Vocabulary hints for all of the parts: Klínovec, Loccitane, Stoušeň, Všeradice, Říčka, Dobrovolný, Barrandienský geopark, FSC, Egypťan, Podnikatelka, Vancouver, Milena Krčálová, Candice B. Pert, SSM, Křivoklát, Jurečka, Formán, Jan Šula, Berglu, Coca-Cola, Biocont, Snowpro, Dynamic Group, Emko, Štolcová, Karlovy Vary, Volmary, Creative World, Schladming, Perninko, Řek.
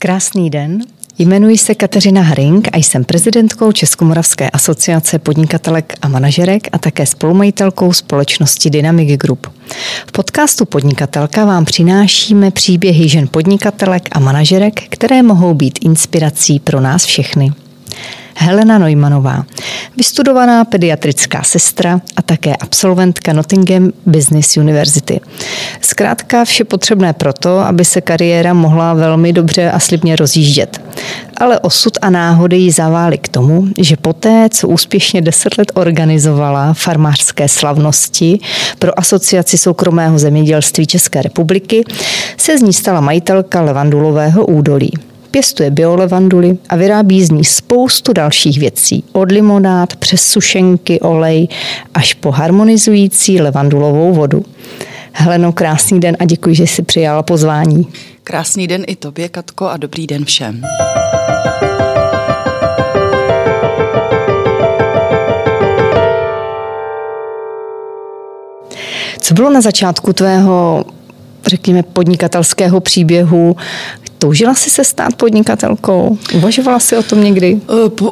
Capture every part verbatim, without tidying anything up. Krásný den, jmenuji se Kateřina Haring a jsem prezidentkou Českomoravské asociace podnikatelek a manažerek a také spolumajitelkou společnosti Dynamic Group. V podcastu Podnikatelka vám přinášíme příběhy žen podnikatelek a manažerek, které mohou být inspirací pro nás všechny. Helena Neumannová, vystudovaná pediatrická sestra a také absolventka Nottingham Business University. Zkrátka vše potřebné proto, aby se kariéra mohla velmi dobře a slibně rozjíždět. Ale osud a náhody ji zavály k tomu, že poté, co úspěšně deset let organizovala farmářské slavnosti pro Asociaci soukromého zemědělství České republiky, se z ní stala majitelka Levandulového údolí. Pěstuje biolevanduly a vyrábí z ní spoustu dalších věcí. Od limonád, přes sušenky, olej, až po harmonizující levandulovou vodu. Heleno, krásný den a děkuji, že jsi přijala pozvání. Krásný den i tobě, Katko, a dobrý den všem. Co bylo na začátku tvého, řekněme, podnikatelského příběhu? Toužila jsi se stát podnikatelkou? Uvažovala jsi o tom někdy?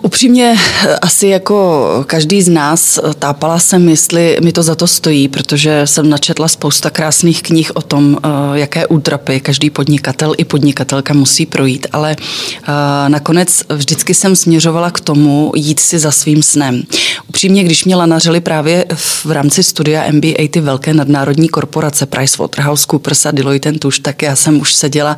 Upřímně, asi jako každý z nás, tápala jsem, jestli mi to za to stojí, protože jsem načetla spousta krásných knih o tom, jaké útrapy každý podnikatel i podnikatelka musí projít, ale nakonec vždycky jsem směřovala k tomu jít si za svým snem. Upřímně, když mě lanařili právě v rámci studia M B A ty velké nadnárodní korporace PricewaterhouseCoopers a Deloitte and Touche, tak já jsem už seděla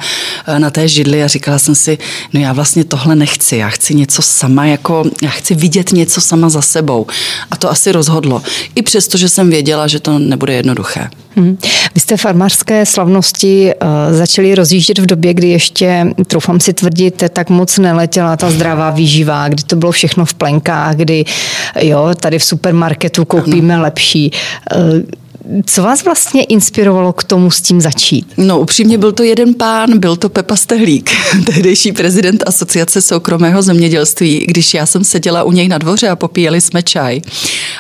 na té židli a říkala jsem si, no já vlastně tohle nechci, já chci něco sama, jako já chci vidět něco sama za sebou. A to asi rozhodlo. I přesto, že jsem věděla, že to nebude jednoduché. Hmm. Vy jste farmářské slavnosti uh, začali rozjíždět v době, kdy ještě, troufám si tvrdit, tak moc neletěla ta zdravá výživa, kdy to bylo všechno v plenkách, kdy jo, tady v supermarketu koupíme ano. lepší. Uh, Co vás vlastně inspirovalo k tomu s tím začít? No upřímně byl to jeden pán, byl to Pepa Stehlík, tehdejší prezident Asociace soukromého zemědělství, když já jsem seděla u něj na dvoře a popíjeli jsme čaj.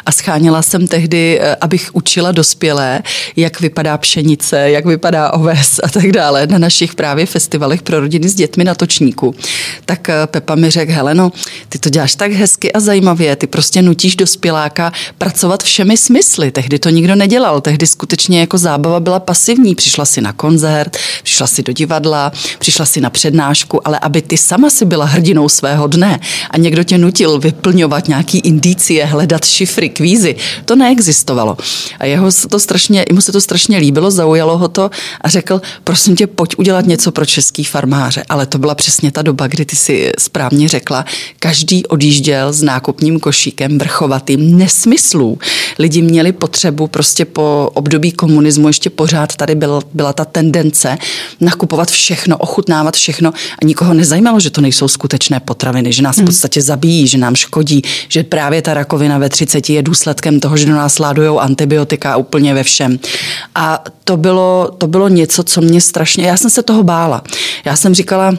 A scháněla jsem tehdy, abych učila dospělé, jak vypadá pšenice, jak vypadá oves a tak dále na našich právě festivalech pro rodiny s dětmi na Točníku. Tak Pepa mi řekl, Heleno, ty to děláš tak hezky a zajímavě, ty prostě nutíš dospěláka pracovat všemi smysly, tehdy to nikdo nedělal. Tehdy skutečně jako zábava byla pasivní. Přišla si na koncert, přišla si do divadla, přišla si na přednášku, ale aby ty sama si byla hrdinou svého dne a někdo tě nutil vyplňovat nějaký indicie, hledat šifry, kvízy, to neexistovalo. A jeho to strašně, jemu se to strašně líbilo, zaujalo ho to a řekl, prosím tě, pojď udělat něco pro český farmáře. Ale to byla přesně ta doba, kdy ty si správně řekla, každý odjížděl s nákupním košíkem vrchovatým nesmyslů. Lidi měli potřebu prostě po období komunismu ještě pořád tady byla, byla ta tendence nakupovat všechno, ochutnávat všechno a nikoho nezajímalo, že to nejsou skutečné potraviny, že nás v podstatě zabíjí, že nám škodí, že právě ta rakovina ve třiceti je důsledkem toho, že do nás ládujou antibiotika úplně ve všem. A to bylo, to bylo něco, co mě strašně, já jsem se toho bála. Já jsem říkala,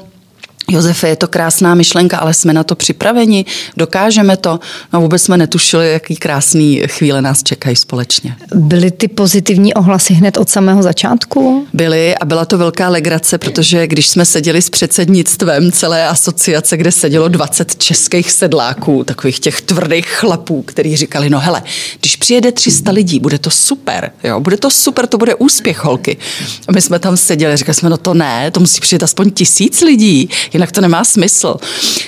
Josefe, je to krásná myšlenka, ale jsme na to připraveni, dokážeme to. No vůbec jsme netušili, jaký krásný chvíle nás čekají společně. Byly ty pozitivní ohlasy hned od samého začátku? Byly a byla to velká legrace, protože když jsme seděli s předsednictvem celé asociace, kde sedělo dvacet českých sedláků, takových těch tvrdých chlapů, kteří říkali, no hele, když přijede tři sta lidí, bude to super, jo, bude to super, to bude úspěch, holky. A my jsme tam seděli, říkali jsme, no to ne, to musí přijet aspoň tisíc lidí, jinak to nemá smysl.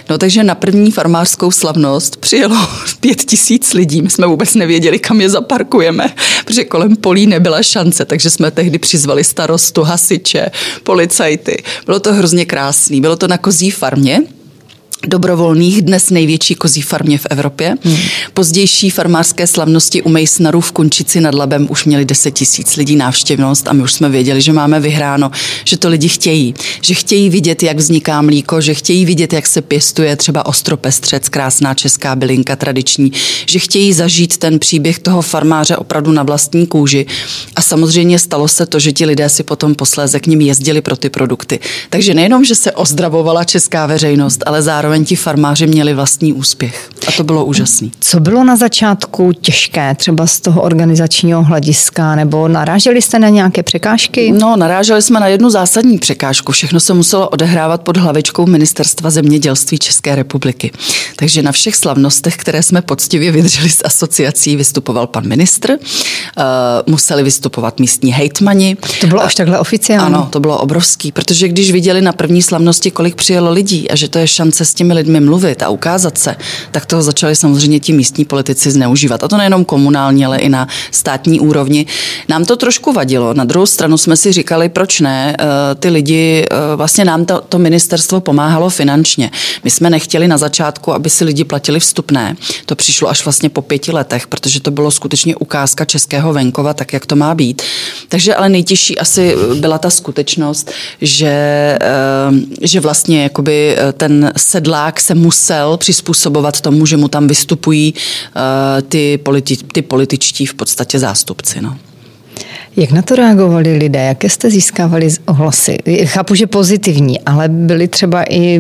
No takže na první farmářskou slavnost přijelo pět tisíc lidí. My jsme vůbec nevěděli, kam je zaparkujeme, protože kolem polí nebyla šance, takže jsme tehdy přizvali starostu, hasiče, policajty. Bylo to hrozně krásný. Bylo to na kozí farmě Dobrovolných, dnes největší kozí farmě v Evropě. Hmm. Pozdější farmářské slavnosti u Meisnaru v Kunčici nad Labem už měli deset tisíc lidí návštěvnost a my už jsme věděli, že máme vyhráno, že to lidi chtějí, že chtějí vidět, jak vzniká mlíko, že chtějí vidět, jak se pěstuje třeba ostropestřec, krásná česká bylinka tradiční, že chtějí zažít ten příběh toho farmáře opravdu na vlastní kůži. A samozřejmě stalo se to, že ti lidé si potom posléze k nim jezdili pro ty produkty. Takže nejenom, že se ozdravovala česká veřejnost, ale zároveň ti farmáři měli vlastní úspěch. A to bylo úžasné. Co bylo na začátku těžké, třeba z toho organizačního hlediska, nebo naráželi jste na nějaké překážky? No, naráželi jsme na jednu zásadní překážku. Všechno se muselo odehrávat pod hlavičkou Ministerstva zemědělství České republiky. Takže na všech slavnostech, které jsme poctivě vydrželi s asociací, vystupoval pan ministr, uh, museli vystupovat místní hejtmani. To bylo až takhle oficiální? Ano, to bylo obrovský, protože když viděli na první slavnosti, kolik přijelo lidí a že to je šance s těmi lidmi mluvit a ukázat se, tak to začali samozřejmě ti místní politici zneužívat. A to nejenom komunálně, ale i na státní úrovni. Nám to trošku vadilo. Na druhou stranu jsme si říkali, proč ne, ty lidi, vlastně nám to, to ministerstvo pomáhalo finančně. My jsme nechtěli na začátku, aby si lidi platili vstupné. To přišlo až vlastně po pěti letech, protože to bylo skutečně ukázka českého venkova, tak jak to má být. Takže ale nejtěžší asi byla ta skutečnost, že, že vlastně jakoby ten sedlák se musel přizpůsobovat tomu, že mu tam vystupují uh, ty, politi- ty političtí v podstatě zástupci. No. Jak na to reagovali lidé? Jaké jste získávali ohlasy? Chápu, že pozitivní, ale byly třeba i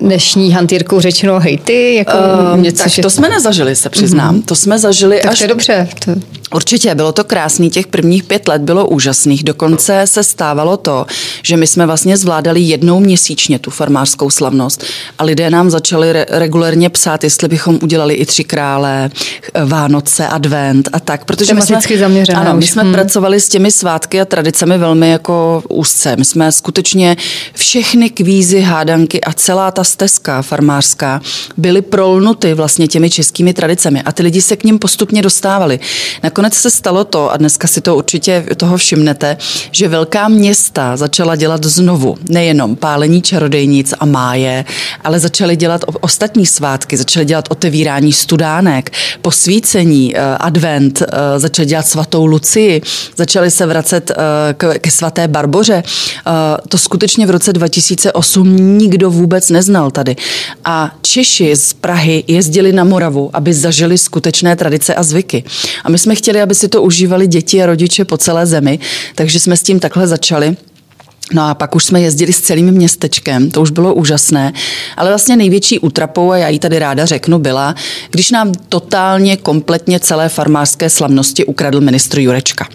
dnešní hantýrkou řečeno hejty? Jako uh, něco, tak že... to jsme nezažili, se přiznám. Uh-huh. To jsme zažili tak až... Tak to dobře. To... Určitě, bylo to krásný, těch prvních pět let bylo úžasných, dokonce se stávalo to, že my jsme vlastně zvládali jednou měsíčně tu farmářskou slavnost a lidé nám začali re- regulérně psát, jestli bychom udělali i Tři krále, Vánoce, advent a tak, protože my jsme, ano, my jsme hmm. pracovali s těmi svátky a tradicemi velmi jako úzce. My jsme skutečně všechny kvízy, hádanky a celá ta stezka farmářská byly prolnuty vlastně těmi českými tradicemi a ty lidi se k nim postupně dostávali. Nakonec se stalo to, a dneska si to určitě toho všimnete, že velká města začala dělat znovu nejenom pálení čarodejnic a máje, ale začaly dělat ostatní svátky, začaly dělat otevírání studánek, posvícení, advent, začaly dělat svatou Lucii, začaly se vracet ke svaté Barboře. To skutečně v roce dva tisíce osm nikdo vůbec neznal tady. A Češi z Prahy jezdili na Moravu, aby zažili skutečné tradice a zvyky. A my jsme chtěli, aby si to užívali děti a rodiče po celé zemi, takže jsme s tím takhle začali. No a pak už jsme jezdili s celým městečkem, to už bylo úžasné, ale vlastně největší útrapou, a já ji tady ráda řeknu, byla, když nám totálně, kompletně celé farmářské slavnosti ukradl ministr Jurečka.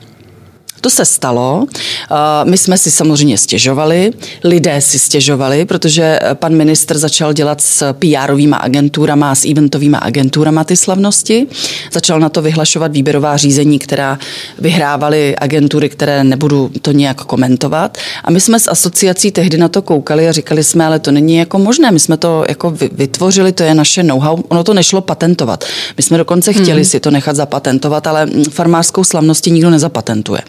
To se stalo, my jsme si samozřejmě stěžovali, lidé si stěžovali, protože pan ministr začal dělat s pé érovýma agenturama, s eventovýma agenturama ty slavnosti, začal na to vyhlašovat výběrová řízení, která vyhrávaly agentury, které nebudu to nějak komentovat. A my jsme s asociací tehdy na to koukali a říkali jsme, ale to není jako možné, my jsme to jako vytvořili, to je naše know-how, ono to nešlo patentovat. My jsme dokonce chtěli hmm. si to nechat zapatentovat, ale farmářskou slavnosti nikdo nezapatentuje.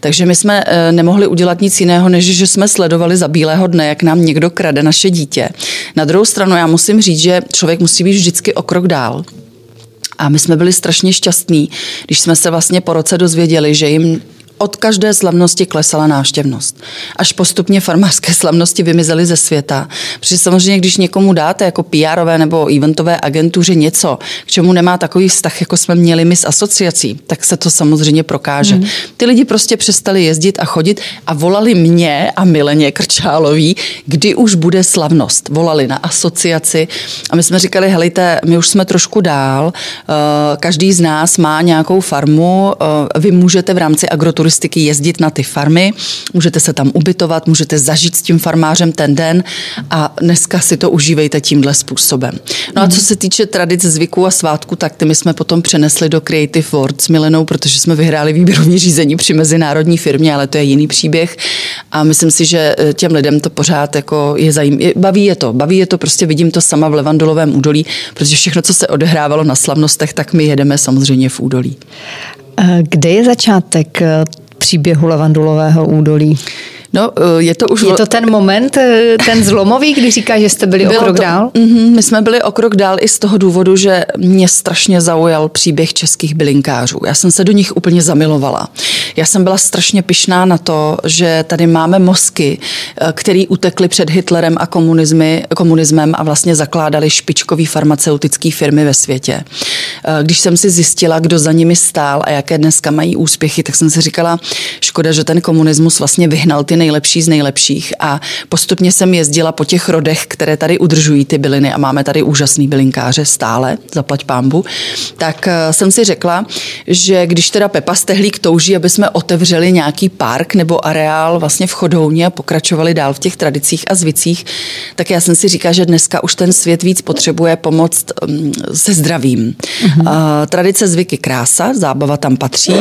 Takže my jsme nemohli udělat nic jiného, než že jsme sledovali za bílého dne, jak nám někdo krade naše dítě. Na druhou stranu já musím říct, že člověk musí být vždycky o krok dál. A my jsme byli strašně šťastní, když jsme se vlastně po roce dozvěděli, že jim od každé slavnosti klesala návštěvnost. Až postupně farmářské slavnosti vymizely ze světa. Protože samozřejmě, když někomu dáte jako pé érové nebo eventové agentuře něco, k čemu nemá takový vztah, jako jsme měli my s asociací, tak se to samozřejmě prokáže. Mm. Ty lidi prostě přestali jezdit a chodit a volali mě a Mileně Krčálový, kdy už bude slavnost. Volali na asociaci a my jsme říkali, helejte, my už jsme trošku dál, každý z nás má nějakou farmu, vy můžete v rámci agroturistiky jezdit na ty farmy, můžete se tam ubytovat, můžete zažít s tím farmářem ten den a dneska si to užívejte tímhle způsobem. No a co se týče tradic, zvyků a svátku, tak ty my jsme potom přenesli do Creative World s Milenou, protože jsme vyhráli výběrovní řízení při mezinárodní firmě, ale to je jiný příběh a myslím si, že těm lidem to pořád jako je zajímavé. Baví je to, baví je to, prostě vidím to sama v Levandulovém údolí, protože všechno, co se odehrávalo na slavnostech, tak my jedeme samozřejmě v údolí. Kde je začátek příběhu Levandulového údolí? No, je to už... Je to ten moment, ten zlomový, když říká, že jste byli o krok dál? Mm-hmm, my jsme byli o krok dál i z toho důvodu, že mě strašně zaujal příběh českých bylinkářů. Já jsem se do nich úplně zamilovala. Já jsem byla strašně pyšná na to, že tady máme mozky, který utekli před Hitlerem a komunismy, komunismem a vlastně zakládali špičkový farmaceutický firmy ve světě. Když jsem si zjistila, kdo za nimi stál a jaké dneska mají úspěchy, tak jsem si říkala, škoda, že ten komunismus vlastně vyhnal ty nejlepší z nejlepších. A postupně jsem jezdila po těch rodech, které tady udržují ty byliny a máme tady úžasný bylinkáře stále, zaplať pánbu. Tak jsem si řekla, že když teda Pepa Stehlík touží, aby jsme otevřeli nějaký park nebo areál vlastně v Chodouně a pokračovali dál v těch tradicích a zvicích, tak já jsem si říkala, že dneska už ten svět víc potřebuje pomoc se zdravím. Mm-hmm. Tradice, zvyky, krása, zábava tam patří,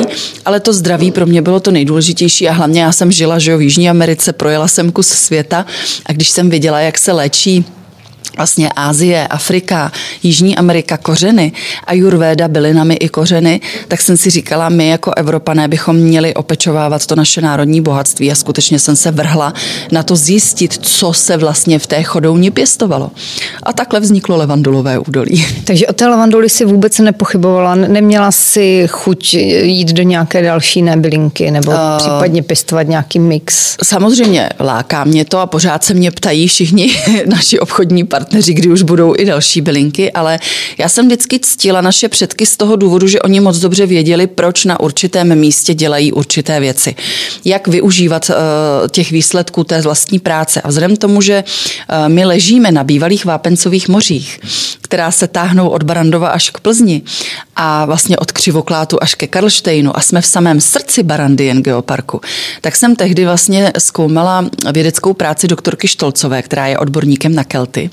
ale to zdraví pro mě bylo to nejdůležitější a hlavně já jsem žila, že jo, v Jižní Americe, projela jsem kus světa a když jsem viděla, jak se léčí vlastně Asie, Afrika, Jižní Amerika kořeny a ayurvéda bylinami i kořeny, tak jsem si říkala, my jako Evropané bychom měli opečovávat to naše národní bohatství a skutečně jsem se vrhla na to zjistit, co se vlastně v té Chodouni pěstovalo. A takhle vzniklo Levandulové údolí. Takže o té levanduli si vůbec nepochybovala, neměla si chuť jít do nějaké další nebylinky nebo uh, případně pěstovat nějaký mix? Samozřejmě láká mě to a pořád se mě ptají všichni naši obchodní partneři, kdy už budou i další bylinky, ale já jsem vždycky ctila naše předky z toho důvodu, že oni moc dobře věděli, proč na určitém místě dělají určité věci. Jak využívat uh, těch výsledků té vlastní práce. A vzhledem tomu, že uh, my ležíme na bývalých vápencových mořích, která se táhnou od Barrandova až k Plzni a vlastně od Křivoklátu až ke Karlštejnu a jsme v samém srdci Barrandienského geoparku, tak jsem tehdy vlastně zkoumala vědeckou práci doktorky Štolcové, která je odborníkem na Kelty.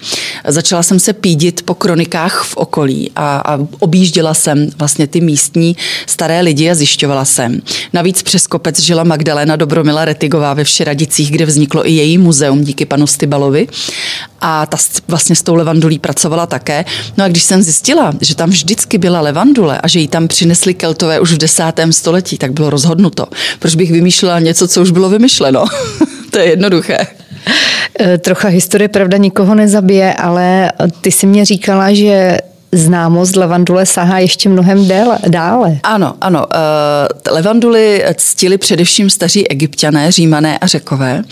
Začala jsem se pídit po kronikách v okolí a, a objížděla jsem vlastně ty místní staré lidi a zjišťovala jsem. Navíc přes kopec žila Magdalena Dobromila Retigová ve Všeradicích, kde vzniklo i její muzeum díky panu Stibalovi a ta vlastně s tou levandulí pracovala také. No a když jsem zjistila, že tam vždycky byla levandule a že ji tam přinesli Keltové už v desátém století, tak bylo rozhodnuto. Proč bych vymýšlela něco, co už bylo vymyšleno? To je jednoduché. Trocha historie, pravda, nikoho nezabije, ale ty jsi mě říkala, že známost levandule sahá ještě mnohem déle, dále. Ano, ano. Levanduly ctili především staří Egypťané, Římané a Řekové.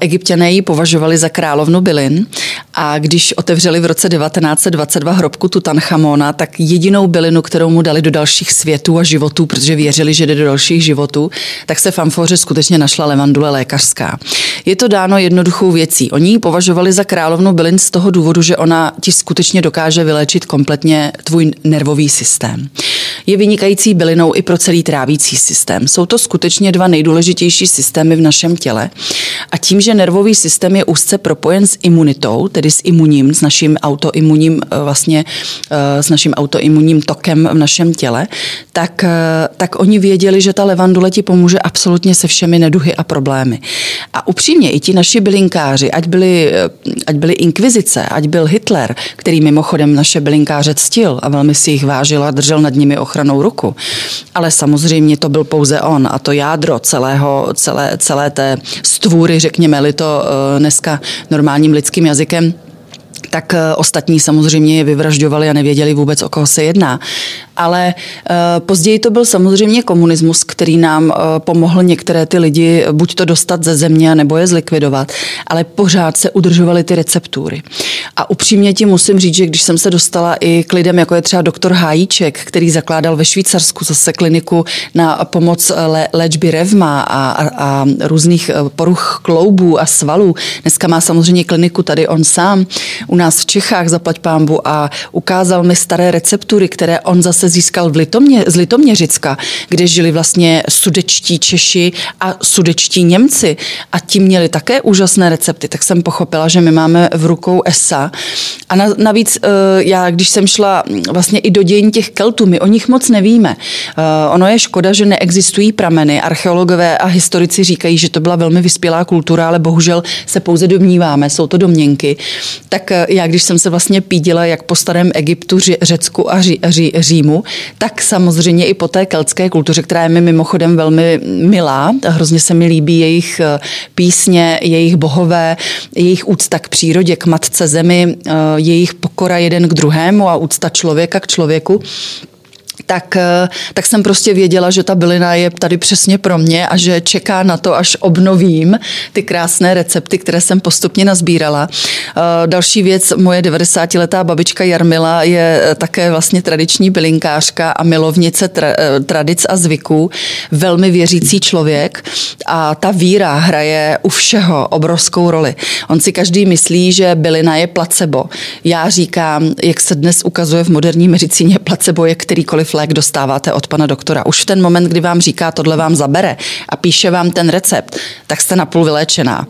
Egypťané ji považovali za královnu bylin a když otevřeli v roce devatenáct set dvacet dva hrobku Tutanchamona, tak jedinou bylinu, kterou mu dali do dalších světů a životů, protože věřili, že jde do dalších životů, tak se v amfoře skutečně našla levandule lékařská. Je to dáno jednoduchou věcí. Oni ji považovali za královnu bylin z toho důvodu, že ona ti skutečně dokáže vyléčit kompletně tvůj nervový systém. Je vynikající bylinou i pro celý trávící systém. Jsou to skutečně dva nejdůležitější systémy v našem těle. A tím, že nervový systém je úzce propojen s imunitou, tedy s imunním, s naším autoimunním vlastně s naším autoimunním tokem v našem těle, tak, tak oni věděli, že ta levandule ti pomůže absolutně se všemi neduhy a problémy. A upřímně i ti naši bylinkáři, ať byli, ať byli inkvizice, ať byl Hitler, který mimochodem naše bylinkáře ctil a velmi si jich vážil a držel nad nimi ochranou ruku. Ale samozřejmě to byl pouze on a to jádro celého, celé, celé té stvůry, řekněme-li to dneska normálním lidským jazykem, tak ostatní samozřejmě je vyvražďovali a nevěděli vůbec, o koho se jedná. Ale později to byl samozřejmě komunismus, který nám pomohl některé ty lidi buď to dostat ze země, nebo je zlikvidovat, ale pořád se udržovaly ty receptury. A upřímně ti musím říct, že když jsem se dostala i k lidem, jako je třeba doktor Hájíček, který zakládal ve Švýcarsku zase kliniku na pomoc lé, léčby revma a, a, a různých poruch kloubů a svalů. Dneska má samozřejmě kliniku tady on sám, u nás v Čechách, zaplať pánbu, a ukázal mi staré receptury, které on zase získal v Litomě, z Litoměřicka, kde žili vlastně sudečtí Češi a sudečtí Němci. A ti měli také úžasné recepty. Tak jsem pochopila, že my máme v rukou esa. A navíc já, když jsem šla vlastně i do dějin těch Keltů, my o nich moc nevíme. Ono je škoda, že neexistují prameny. Archeologové a historici říkají, že to byla velmi vyspělá kultura, ale bohužel se pouze domníváme, jsou to domněnky. Tak já, když jsem se vlastně pídila jak po starém Egyptu, Řecku a Ří, Ří, Římu, tak samozřejmě i po té keltské kultuře, která je mi mimochodem velmi milá. Hrozně se mi líbí jejich písně, jejich bohové, jejich úcta k přírodě, k matce zemi, jejich pokora jeden k druhému a úcta člověka k člověku. Tak, tak jsem prostě věděla, že ta bylina je tady přesně pro mě a že čeká na to, až obnovím ty krásné recepty, které jsem postupně nazbírala. Další věc, moje devadesátiletá babička Jarmila je také vlastně tradiční bylinkářka a milovnice tra, tradic a zvyků, velmi věřící člověk a ta víra hraje u všeho obrovskou roli. On si každý myslí, že bylina je placebo. Já říkám, jak se dnes ukazuje v moderní medicíně, placebo je kterýkoliv lék dostáváte od pana doktora. Už v ten moment, kdy vám říká, tohle vám zabere a píše vám ten recept, tak jste napůl vyléčená.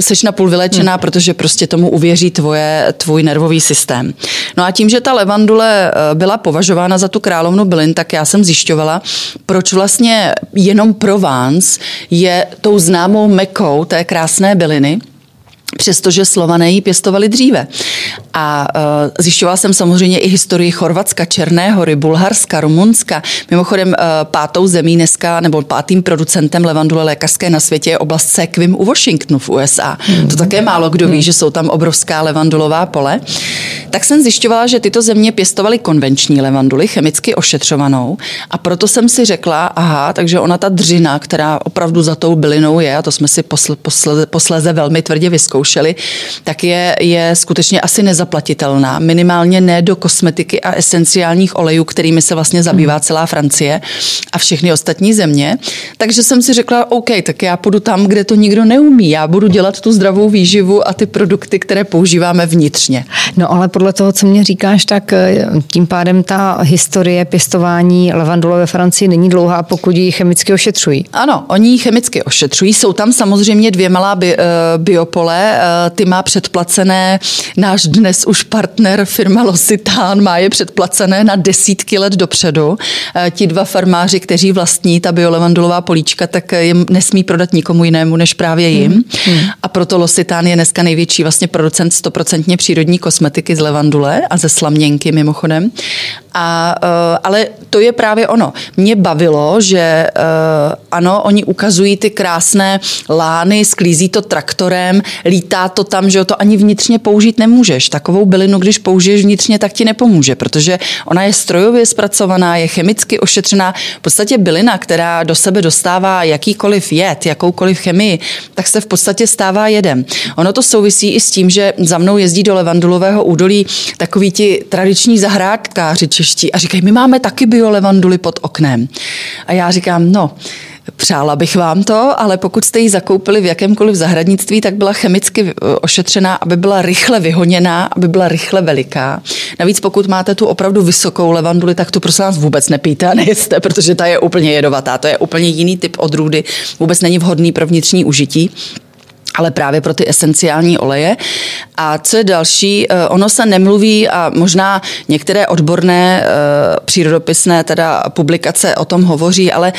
Seš napůl vyléčená, hmm. protože prostě tomu uvěří tvoje, tvůj nervový systém. No a tím, že ta levandule byla považována za tu královnu bylin, tak já jsem zjišťovala, proč vlastně jenom Provence je tou známou mekou té krásné byliny, přestože Slované ji pěstovali dříve. A uh, zjišťovala jsem samozřejmě i historii Chorvatska, Černé hory, Bulharska, Rumunska. Mimochodem uh, pátou zemí dneska, nebo pátým producentem levandule lékařské na světě je oblast Sequim u Washingtonu v U S A. Mm. To také málo kdo ví, mm. že jsou tam obrovská levandulová pole. Tak jsem zjišťovala, že tyto země pěstovaly konvenční levanduly, chemicky ošetřovanou. A proto jsem si řekla, aha, takže ona ta dřina, která opravdu za tou bylinou je, a to jsme si posl- posl- posléze velmi tvrdě vyzkoušeli, tak je, je skutečně asi nezaplatitelná, minimálně ne do kosmetiky a esenciálních olejů, kterými se vlastně zabývá celá Francie a všechny ostatní země. Takže jsem si řekla, OK, tak já půjdu tam, kde to nikdo neumí. Já budu dělat tu zdravou výživu a ty produkty, které používáme vnitřně. No ale podle toho, co mě říkáš, tak tím pádem ta historie pěstování levandule ve Francii není dlouhá, pokud ji chemicky ošetřují. Ano, oni ji chemicky ošetřují. Jsou tam samozřejmě dvě malá bi- biopole. Ty má předplacené náš dnes už partner firma Loccitane, má je předplacené na desítky let dopředu. Ti dva farmáři, kteří vlastní ta biolevandulová políčka, tak je nesmí prodat nikomu jinému než právě jim. Hmm. A proto Loccitane je dneska největší vlastně producent stoprocentně přírodní kosmetiky z levandule a ze slamněnky mimochodem. A, ale to je právě ono. Mě bavilo, že ano, oni ukazují ty krásné lány, sklízí to traktorem, lítá to tam, že to ani vnitřně použít nemůžeš. Takovou bylinu, když použiješ vnitřně, tak ti nepomůže, protože ona je strojově zpracovaná, je chemicky ošetřená. V podstatě bylina, která do sebe dostává jakýkoliv jed, jakoukoliv chemii, tak se v podstatě stává jedem. Ono to souvisí i s tím, že za mnou jezdí do Levandulového údolí takoví ti tradiční zahrádkáři čeští a říkají, my máme taky biolevanduly pod oknem. A já říkám, no, přála bych vám to, ale pokud jste ji zakoupili v jakémkoliv zahradnictví, tak byla chemicky ošetřená, aby byla rychle vyhoněná, aby byla rychle veliká. Navíc pokud máte tu opravdu vysokou levanduli, tak tu prosím vás vůbec nepijte a nejeste, protože ta je úplně jedovatá. To je úplně jiný typ odrůdy, vůbec není vhodný pro vnitřní užití, ale právě pro ty esenciální oleje. A co je další, ono se nemluví a možná některé odborné přírodopisné teda publikace o tom hovoří, ale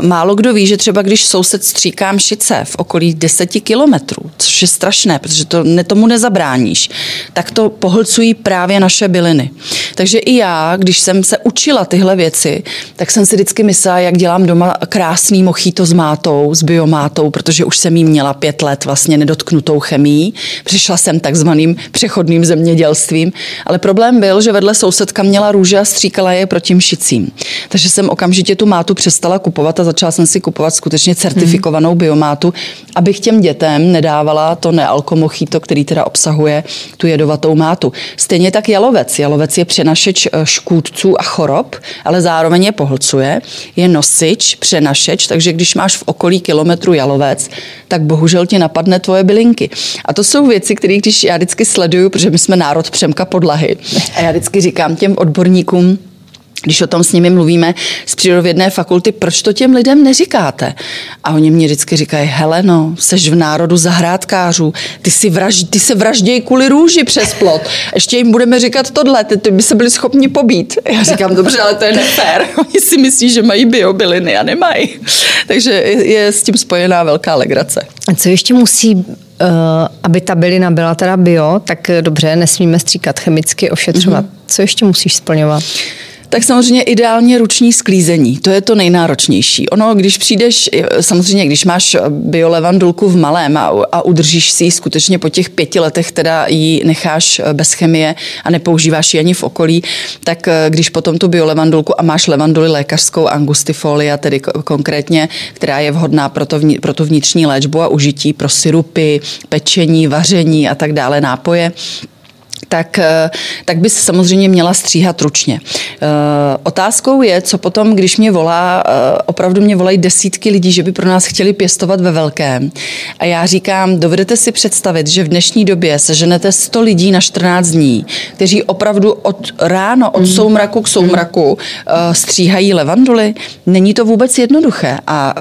málo kdo ví, že třeba když soused stříká mšice v okolí deseti kilometrů, což je strašné, protože to ne, tomu nezabráníš, tak to pohlcují právě naše byliny. Takže i já, když jsem se učila tyhle věci, tak jsem si vždycky myslela, jak dělám doma krásný mochito s mátou, s biomátou, protože už jsem jí měla pět let vlastně nedotknutou chemií. Přišla jsem takzvaným přechodným zemědělstvím, ale problém byl, že vedle sousedka měla růže a stříkala je proti mšicím. Takže jsem okamžitě tu mátu přestala kupovat a začala jsem si kupovat skutečně certifikovanou hmm. biomátu, abych těm dětem nedávala to nealkomochito, který teda obsahuje tu jedovatou mátu. Stejně tak jalovec. Jalovec je přenašeč škůdců a chorob, ale zároveň je pohlcuje. Je nosič, přenašeč, takže když máš v okolí kilometru jalovec, tak bohužel ti napadne tvoje bylinky. A to jsou věci, které když já vždycky sleduju, protože my jsme národ přemka podlahy. A já vždycky říkám těm odborníkům, když o tom s nimi mluvíme z přírodovědné fakulty, proč to těm lidem neříkáte? A oni mě vždycky říkají, Heleno, seš v národu zahrádkářů, ty, si vraž, ty se vražděj kvůli růži přes plot, ještě jim budeme říkat tohle, ty, ty by se byli schopni pobít. Já říkám, dobře, ale to je nefér. Oni si myslí, že mají biobyliny a nemají. Takže je s tím spojená velká legrace. A co ještě musí... Uh, aby ta bylina byla teda bio, tak dobře, nesmíme stříkat, chemicky ošetřovat. Mm-hmm. Co ještě musíš splňovat? Tak samozřejmě ideálně ruční sklízení, to je to nejnáročnější. Ono, když přijdeš, samozřejmě, když máš biolevandulku v malém a, a udržíš si ji skutečně po těch pěti letech, teda ji necháš bez chemie a nepoužíváš ji ani v okolí, tak když potom tu biolevandulku a máš levanduli lékařskou angustifolia, tedy konkrétně, která je vhodná pro, to vnitř, pro tu vnitřní léčbu a užití pro sirupy, pečení, vaření a tak dále, nápoje, tak, tak bys samozřejmě měla stříhat ručně. Otázkou je, co potom, když mě volá, opravdu mě volají desítky lidí, že by pro nás chtěli pěstovat ve velkém. A já říkám, dovedete si představit, že v dnešní době seženete sto lidí na čtrnáct dní, kteří opravdu od ráno, od soumraku k soumraku stříhají levanduly. Není to vůbec jednoduché a,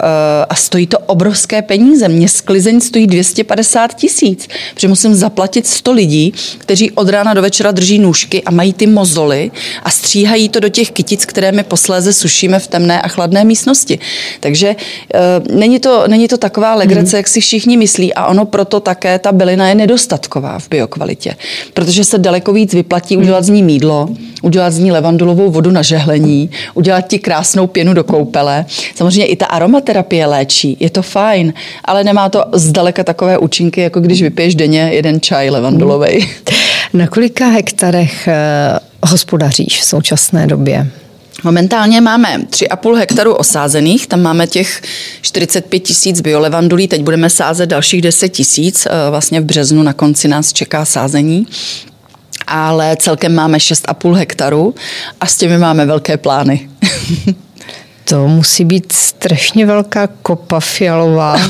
a stojí to obrovské peníze. Mně sklizeň stojí dvě stě padesát tisíc, protože musím zaplatit sto lidí, kteří od rána do večera drží nůžky a mají ty mozoly a stříhají to do těch kytic, které my posléze sušíme v temné a chladné místnosti. Takže e, není, to, není to taková legrace, mm. jak si všichni myslí, a ono proto také ta bylina je nedostatková v biokvalitě, protože se daleko víc vyplatí mm. udělat z ní mýdlo, udělat z ní levandulovou vodu na žehlení, udělat ti krásnou pěnu do koupele. Samozřejmě i ta aromaterapie léčí, je to fajn, ale nemá to zdaleka takové účinky, jako když vypiješ denně jeden čaj levandulovej. Na kolika hektarech eh, hospodaříš v současné době? Momentálně máme tři a půl hektaru osázených, tam máme těch čtyřicet pět tisíc biolevandulí, teď budeme sázet dalších deset tisíc, eh, vlastně v březnu na konci nás čeká sázení. Ale celkem máme šest a půl hektaru a s těmi máme velké plány. To musí být strašně velká kopa fialová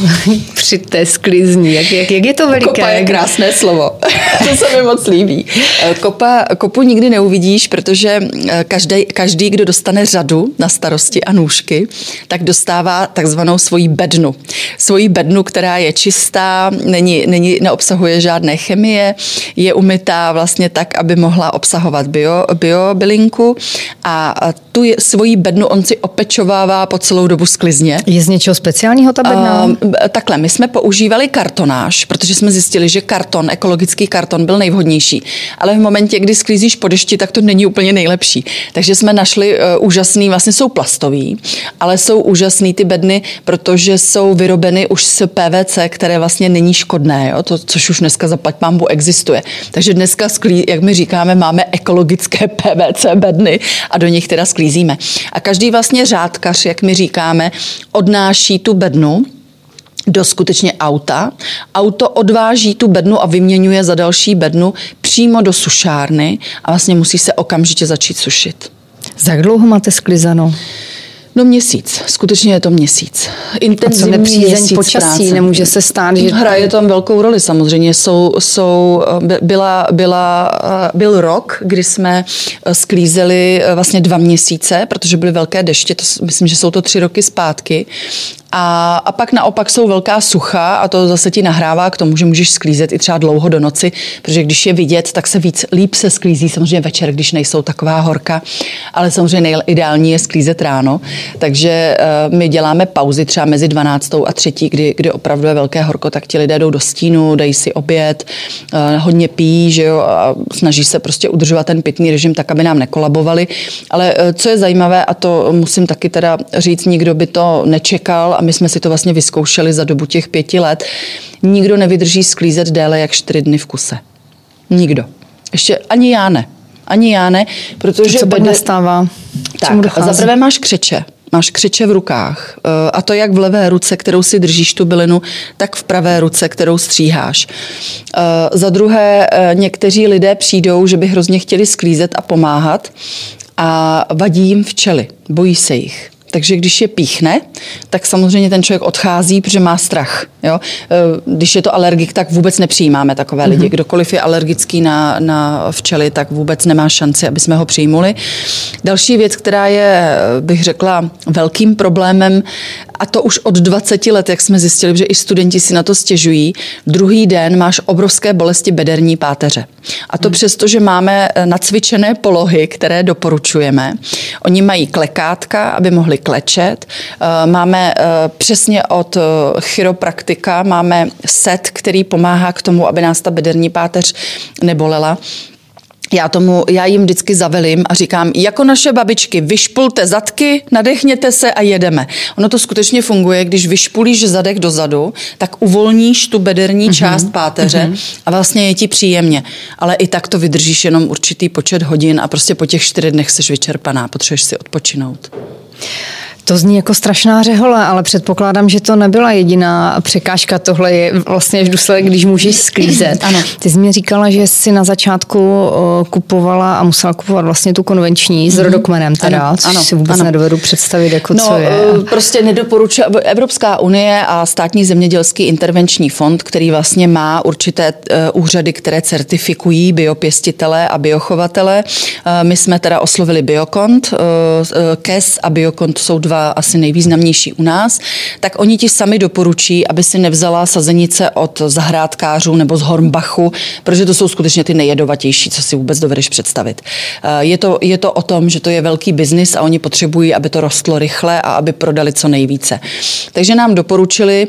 při té sklizni. Jak, jak, jak je to veliké? Kopa je krásné slovo. To se mi moc líbí. Kopa, kopu nikdy neuvidíš, protože každý, každý, kdo dostane řadu na starosti a nůžky, tak dostává takzvanou svoji bednu. Svoji bednu, která je čistá, není, není, neobsahuje žádné chemie, je umytá vlastně tak, aby mohla obsahovat bio, biobylinku, a tu je, svoji bednu on si opečoval po celou dobu sklizně. Je z něčeho speciálního ta bedna? Uh, takhle, my jsme používali kartonáž, protože jsme zjistili, že karton, ekologický karton byl nejvhodnější. Ale v momentě, kdy sklízíš po dešti, tak to není úplně nejlepší. Takže jsme našli uh, úžasný, vlastně jsou plastový, ale jsou úžasný ty bedny, protože jsou vyrobeny už z P V C, které vlastně není škodné, jo? To, což už dneska zaplať pánbůh existuje. Takže dneska, sklí, jak my říkáme, máme ekologické P V C bedny a do nich teda sklízíme. A každý vlastně řád, jak my říkáme, odnáší tu bednu do skutečně auta. Auto odváží tu bednu a vyměňuje za další bednu přímo do sušárny a vlastně musí se okamžitě začít sušit. Za jak dlouho máte sklizeno? No měsíc, skutečně je to měsíc. Intenzivní nepřízeň počasí, nemůže se stát, že... Hraje tam velkou roli samozřejmě. Jsou, jsou, byla, byla, byl rok, kdy jsme sklízeli vlastně dva měsíce, protože byly velké deště, to, myslím, že jsou to tři roky zpátky. A, a pak naopak jsou velká sucha a to zase ti nahrává k tomu, že můžeš sklízet i třeba dlouho do noci, protože když je vidět, tak se víc líp se sklízí, samozřejmě večer, když nejsou taková horka, ale samozřejmě nejideální je sklízet ráno. Takže uh, my děláme pauzy třeba mezi dvanáctou a třetí, kdy, kdy opravdu je velké horko, tak ti lidé jdou do stínu, dají si oběd, uh, hodně pijí, že jo, a snaží se prostě udržovat ten pitný režim tak, aby nám nekolabovali. Ale uh, co je zajímavé, a to musím taky teda říct, nikdo by to nečekal, a my jsme si to vlastně vyzkoušeli za dobu těch pěti let, nikdo nevydrží sklízet déle jak čtyři dny v kuse. Nikdo. Ještě ani já ne. Ani já ne, protože... Co bedna stává? Tak, zaprvé máš křeče. Máš křeče v rukách, a to jak v levé ruce, kterou si držíš tu bylinu, tak v pravé ruce, kterou stříháš. Za druhé, někteří lidé přijdou, že by hrozně chtěli sklízet a pomáhat a vadí jim včely, bojí se jich. Takže když je píchne, tak samozřejmě ten člověk odchází, protože má strach. Jo? Když je to alergik, tak vůbec nepřijímáme takové lidi. Mm-hmm. Kdokoliv je alergický na, na včely, tak vůbec nemá šanci, aby jsme ho přijmuli. Další věc, která je, bych řekla, velkým problémem, a to už od dvacet let, jak jsme zjistili, že i studenti si na to stěžují, druhý den máš obrovské bolesti bederní páteře. A to mm-hmm. přesto, že máme nacvičené polohy, které doporučujeme. Oni mají klekátka, aby mohli klečet. Máme přesně od chiropraktika, máme set, který pomáhá k tomu, aby nás ta bederní páteř nebolela. Já tomu, já jim vždycky zavelím a říkám, jako naše babičky, vyšpulte zadky, nadechněte se a jedeme. Ono to skutečně funguje, když vyšpulíš zadek dozadu, tak uvolníš tu bederní část uh-huh. páteře uh-huh. a vlastně je ti příjemně. Ale i tak to vydržíš jenom určitý počet hodin a prostě po těch čtyřech dnech seš vyčerpaná, potřebuješ si odpočinout. To zní jako strašná řehole, ale předpokládám, že to nebyla jediná překážka. Tohle je vlastně v důsledek, když můžeš sklízet. Ano. Ty jsi mi říkala, že jsi na začátku kupovala a musela kupovat vlastně tu konvenční mm-hmm. s rodokmenem teda, ano. což ano. si vůbec ano. nedovedu představit, jako no, co je. Prostě nedoporučuje. Evropská unie a státní zemědělský intervenční fond, který vlastně má určité úřady, které certifikují biopěstitele a biochovatele. My jsme teda oslovili Biocont. K E S a Biocont jsou dva asi nejvýznamnější u nás, tak oni ti sami doporučí, aby si nevzala sazenice od zahrádkářů nebo z Hornbachu, protože to jsou skutečně ty nejjedovatější, co si vůbec dovedeš představit. Je to, je to o tom, že to je velký biznis a oni potřebují, aby to rostlo rychle a aby prodali co nejvíce. Takže nám doporučili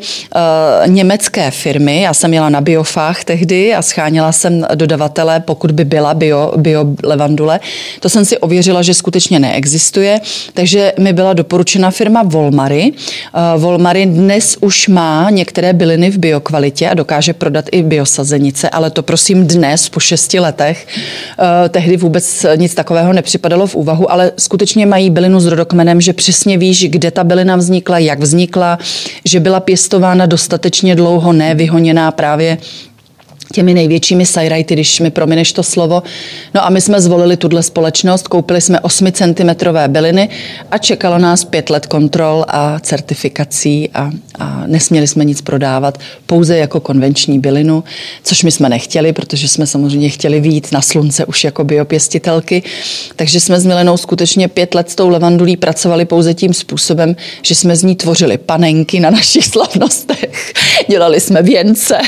uh, německé firmy, já jsem jela na biofách tehdy a scháněla jsem dodavatele, pokud by byla bio, bio levandule. To jsem si ověřila, že skutečně neexistuje, takže mi byla doporučena firma Volmary. Volmary dnes už má některé byliny v biokvalitě a dokáže prodat i biosazenice, ale to prosím dnes, po šesti letech, tehdy vůbec nic takového nepřipadalo v úvahu, ale skutečně mají bylinu s rodokmenem, že přesně víš, kde ta bylina vznikla, jak vznikla, že byla pěstována dostatečně dlouho, ne vyhoněná právě těmi největšími sajrajty, když mi promineš to slovo. No a my jsme zvolili tuhle společnost, koupili jsme osmi centimetrové byliny a čekalo nás pět let kontrol a certifikací a, a nesměli jsme nic prodávat, pouze jako konvenční bylinu, což my jsme nechtěli, protože jsme samozřejmě chtěli vyjít na slunce už jako biopěstitelky. Takže jsme s Milenou skutečně pět let s tou levandulí pracovali pouze tím způsobem, že jsme z ní tvořili panenky na našich slavnostech. Dělali jsme věnce,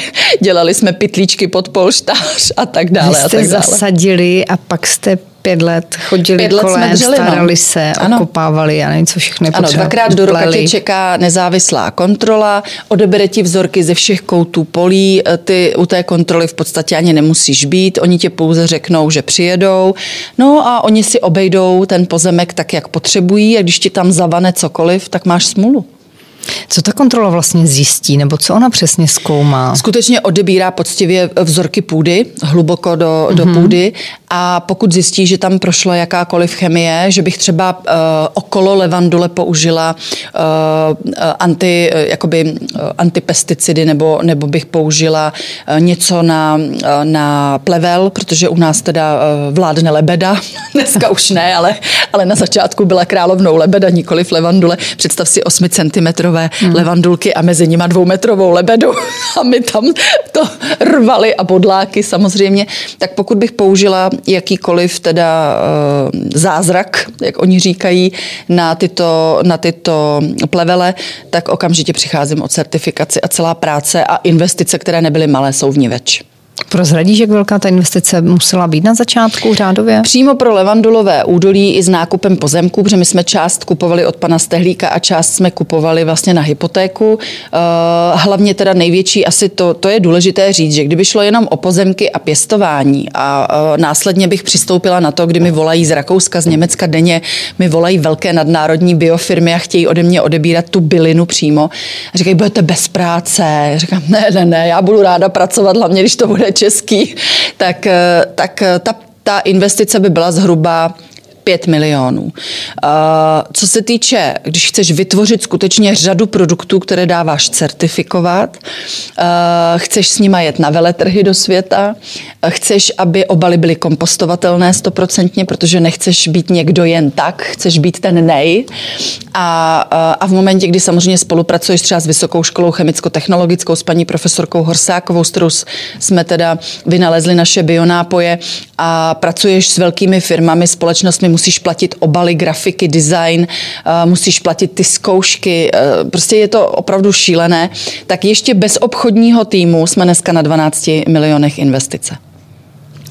dělali jsme pytlíčky pod polštář a tak dále. Vy jste a tak dále. zasadili a pak jste pět let chodili pět let kolem, dřeli, starali no. se, ano. okopávali a nevím, co všechny potřeba. Ano, dvakrát do roka tě čeká nezávislá kontrola, odebere ti vzorky ze všech koutů polí, ty u té kontroly v podstatě ani nemusíš být, oni tě pouze řeknou, že přijedou, no a oni si obejdou ten pozemek tak, jak potřebují a když ti tam zavane cokoliv, tak máš smůlu. Co ta kontrola vlastně zjistí, nebo co ona přesně zkoumá? Skutečně odebírá poctivě vzorky půdy, hluboko do, mm-hmm. do půdy a pokud zjistí, že tam prošla jakákoliv chemie, že bych třeba uh, okolo levandule použila uh, anti, jakoby, uh, antipesticidy nebo, nebo bych použila uh, něco na, uh, na plevel, protože u nás teda uh, vládne lebeda, dneska už ne, ale, ale na začátku byla královnou lebeda, nikoliv levandule, představ si osmi centimetrů Hmm. levandulky a mezi nima dvoumetrovou lebedu a my tam to rvali a bodláky samozřejmě, tak pokud bych použila jakýkoliv teda zázrak, jak oni říkají, na tyto, na tyto plevele, tak okamžitě přicházím o certifikaci a celá práce a investice, které nebyly malé, jsou vniveč. Prozradíš, jak velká ta investice musela být na začátku řádově? Přímo pro Levandulové údolí i s nákupem pozemků, protože my jsme část kupovali od pana Stehlíka a část jsme kupovali vlastně na hypotéku. Hlavně teda největší, asi to, to je důležité říct, že kdyby šlo jenom o pozemky a pěstování a následně bych přistoupila na to, kdy mi volají z Rakouska, z Německa denně, mi volají velké nadnárodní biofirmy a chtějí ode mě odebírat tu bylinu přímo. A říkají, budete bez práce. Říkám, ne, ne, ne, já budu ráda pracovat, hlavně když to bude český, tak, tak ta, ta investice by byla zhruba pět milionů. Uh, co se týče, když chceš vytvořit skutečně řadu produktů, které dáváš certifikovat, uh, chceš s nima jet na veletrhy do světa, uh, chceš, aby obaly byly kompostovatelné stoprocentně, protože nechceš být někdo jen tak, chceš být ten nej. A, uh, a v momentě, kdy samozřejmě spolupracuješ třeba s Vysokou školou chemicko-technologickou, s paní profesorkou Horsákovou, s kterou jsme teda vynalezli naše bionápoje a pracuješ s velkými firmami, společnostmi, musíš platit obaly, grafiky, design, musíš platit ty zkoušky, prostě je to opravdu šílené. Tak ještě bez obchodního týmu jsme dneska na dvanácti milionech investice.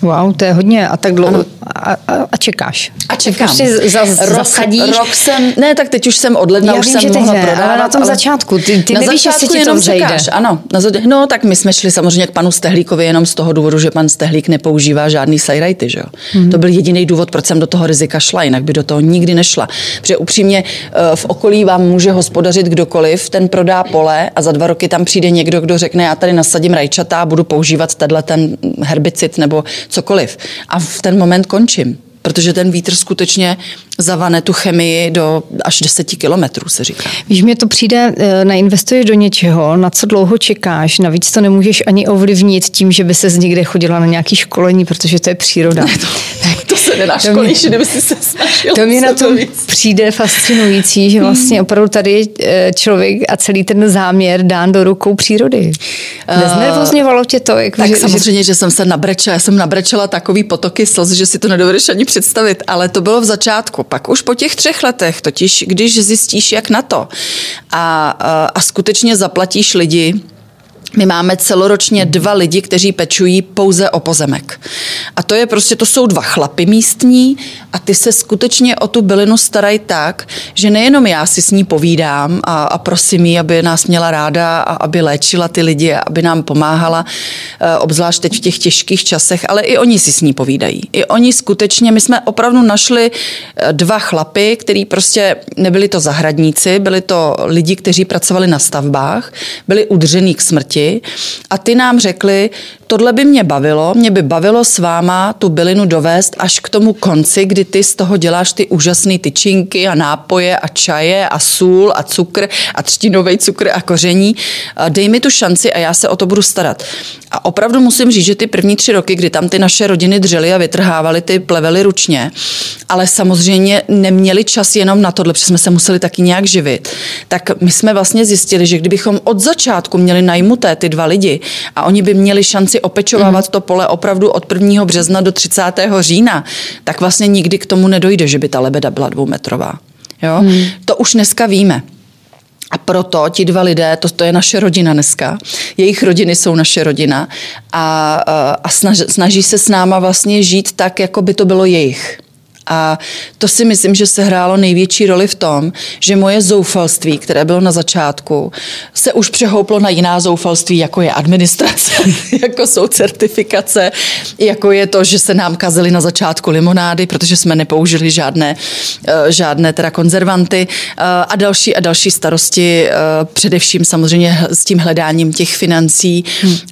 Wow, to je hodně. A tak dlouho, a, a čekáš. A čekám. Si za, zasadíš. Rok jsem, ne, tak teď už jsem od ledna, já už vím, jsem mohla ne, prodávat. Ale na tom ale... začátku, ty, ty nevíš, jestli ti to přejde. Ano, no tak my jsme šli samozřejmě k panu Stehlíkovi jenom z toho důvodu, že pan Stehlík nepoužívá žádný sajrajty, že jo. Mm-hmm. To byl jediný důvod, proč jsem do toho rizika šla, jinak by do toho nikdy nešla. Protože upřímně v okolí vám může hospodařit kdokoliv, ten prodá pole a za dva roky tam přijde někdo, kdo řekne, já tady nasadím rajčata a budu používat tenhle ten herbicid nebo cokoliv. A v ten moment končím, protože ten vítr skutečně zavane tu chemii do až deseti kilometrů, se říká. Víš, mně to přijde, nainvestuješ do něčeho, na co dlouho čekáš, navíc to nemůžeš ani ovlivnit tím, že by ses někde chodila na nějaké školení, protože to je příroda. Ne, to, to se nedá školíš, kdyby si se snažil. To mě na to přijde fascinující, že vlastně opravdu tady člověk a celý ten záměr dán do rukou přírody. Neznervozňovalo tě to? Jako, tak že, samozřejmě, že jsem se nabrečela, já jsem nabrečela takový potoky slz, že si to nedovedeš ani představit, ale to bylo v začátku. Pak už po těch třech letech, totiž když zjistíš, jak na to a, a, a skutečně zaplatíš lidi. My máme celoročně dva lidi, kteří pečují pouze o pozemek. A to je prostě, to jsou dva chlapy místní a ty se skutečně o tu bylinu starají tak, že nejenom já si s ní povídám a, a prosím jí, aby nás měla ráda a aby léčila ty lidi, aby nám pomáhala, obzvlášť teď v těch těžkých časech, ale i oni si s ní povídají. I oni skutečně, my jsme opravdu našli dva chlapy, který prostě nebyli to zahradníci, byli to lidi, kteří pracovali na stavbách, byli udřený k smrti. A ty nám řekli, tohle by mě bavilo, mě by bavilo s váma tu bylinu dovést až k tomu konci, kdy ty z toho děláš ty úžasné tyčinky a nápoje a čaje a sůl a cukr a třtinový cukr a koření. Dej mi tu šanci a já se o to budu starat. A opravdu musím říct, že ty první tři roky, kdy tam ty naše rodiny dřely a vytrhávaly ty plevely ručně, ale samozřejmě neměli čas jenom na tohle, protože jsme se museli taky nějak živit. Tak my jsme vlastně zjistili, že kdybychom od začátku měli najmuté ty dva lidi a oni by měli šanci opečovávat mm. to pole opravdu od prvního března do třicátého října, tak vlastně nikdy k tomu nedojde, že by ta lebeda byla dvoumetrová. Jo? Mm. To už dneska víme. A proto ti dva lidé, to, to je naše rodina dneska, jejich rodiny jsou naše rodina a, a snaž, snaží se s náma vlastně žít tak, jako by to bylo jejich. A to si myslím, že se hrálo největší roli v tom, že moje zoufalství, které bylo na začátku, se už přehouplo na jiná zoufalství, jako je administrace, jako jsou certifikace, jako je to, že se nám kazily na začátku limonády, protože jsme nepoužili žádné, žádné teda konzervanty a další a další starosti, především samozřejmě s tím hledáním těch financí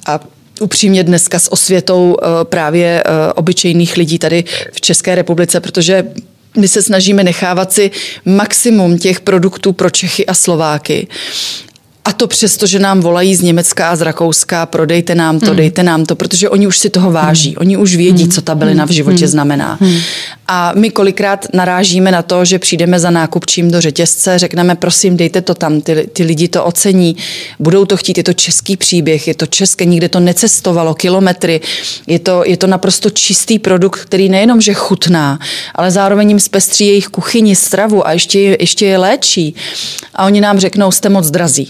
a upřímně dneska s osvětou právě obyčejných lidí tady v České republice, protože my se snažíme nechávat si maximum těch produktů pro Čechy a Slováky. A to přesto, že nám volají z Německa a z Rakouska, prodejte nám to, hmm. dejte nám to, protože oni už si toho váží. Oni už vědí, co ta bylina v životě hmm. znamená. Hmm. A my kolikrát narážíme na to, že přijdeme za nákupčím do řetězce, řekneme, prosím, dejte to tam, ty, ty lidi to ocení, budou to chtít, je to český příběh, je to české, nikde to necestovalo, kilometry, je to, je to naprosto čistý produkt, který nejenom, že chutná, ale zároveň jim zpestří jejich kuchyni, stravu a ještě, ještě je léčí. A oni nám řeknou, jste moc drazí.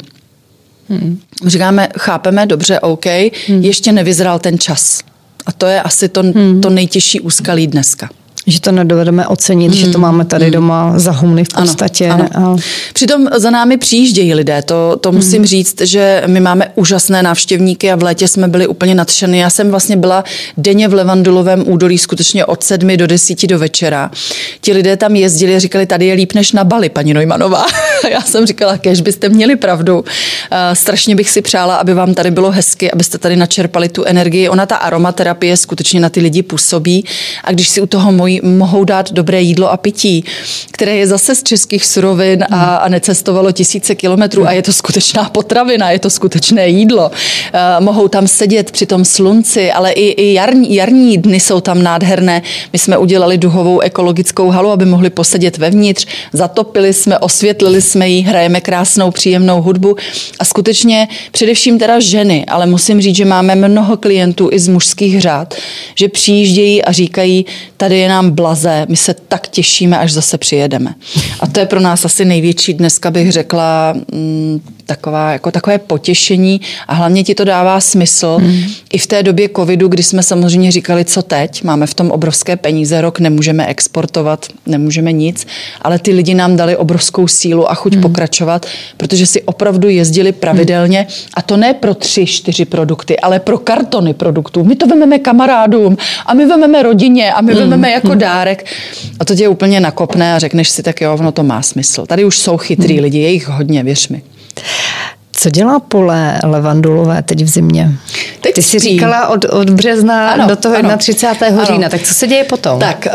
Hmm. Říkáme, chápeme, dobře, OK, hmm. ještě nevyzrál ten čas. A to je asi to, hmm. to nejtěžší úskalí dneska. Že to nedovedeme ocenit, mm. že to máme tady mm. doma za humny v podstatě. Ano, ano. A... Přitom za námi přijíždějí lidé, to, to musím mm. říct, že my máme úžasné návštěvníky a v létě jsme byli úplně nadšeni. Já jsem vlastně byla denně v Levandulovém údolí skutečně od sedmi do desíti do večera. Ti lidé tam jezdili a říkali, tady je líp než na Bali, paní Neumannová. Já jsem říkala, kéž byste měli pravdu. Uh, strašně bych si přála, aby vám tady bylo hezky, abyste tady načerpali tu energii. Ona ta aromaterapie skutečně na ty lidi působí a když si u toho mojí mohou dát dobré jídlo a pití, které je zase z českých surovin a, a necestovalo tisíce kilometrů a je to skutečná potravina, je to skutečné jídlo. Uh, mohou tam sedět při tom slunci, ale i, i jarní, jarní dny jsou tam nádherné. My jsme udělali duhovou ekologickou halu, aby mohli posedět vevnitř. Zatopili jsme, osvětlili jsme ji, hrajeme krásnou, příjemnou hudbu a skutečně především teda ženy, ale musím říct, že máme mnoho klientů i z mužských řád, že přijíždějí a říkají, tady je nám blaze, my se tak těšíme, až zase přijedeme. A to je pro nás asi největší dneska bych řekla taková, jako takové potěšení a hlavně ti to dává smysl. Mm. I v té době covidu, kdy jsme samozřejmě říkali, co teď, máme v tom obrovské peníze, rok nemůžeme exportovat, nemůžeme nic, ale ty lidi nám dali obrovskou sílu a chuť mm. pokračovat, protože si opravdu jezdili pravidelně mm. a to ne pro tři, čtyři produkty, ale pro kartony produktů. My to vememe kamarádům a my vememe rodině a my mm. vememe jako mm. dárek. A to tě úplně nakopne a řekneš si, tak jo, ono to má smysl. Tady už jsou chytrý mm. lidi, je jich hodně, věř mi. Co dělá pole levandulové teď v zimě? Teď Ty jsi spím. říkala od, od března ano, do toho ano, třicátého prvního října, tak co se děje potom? Tak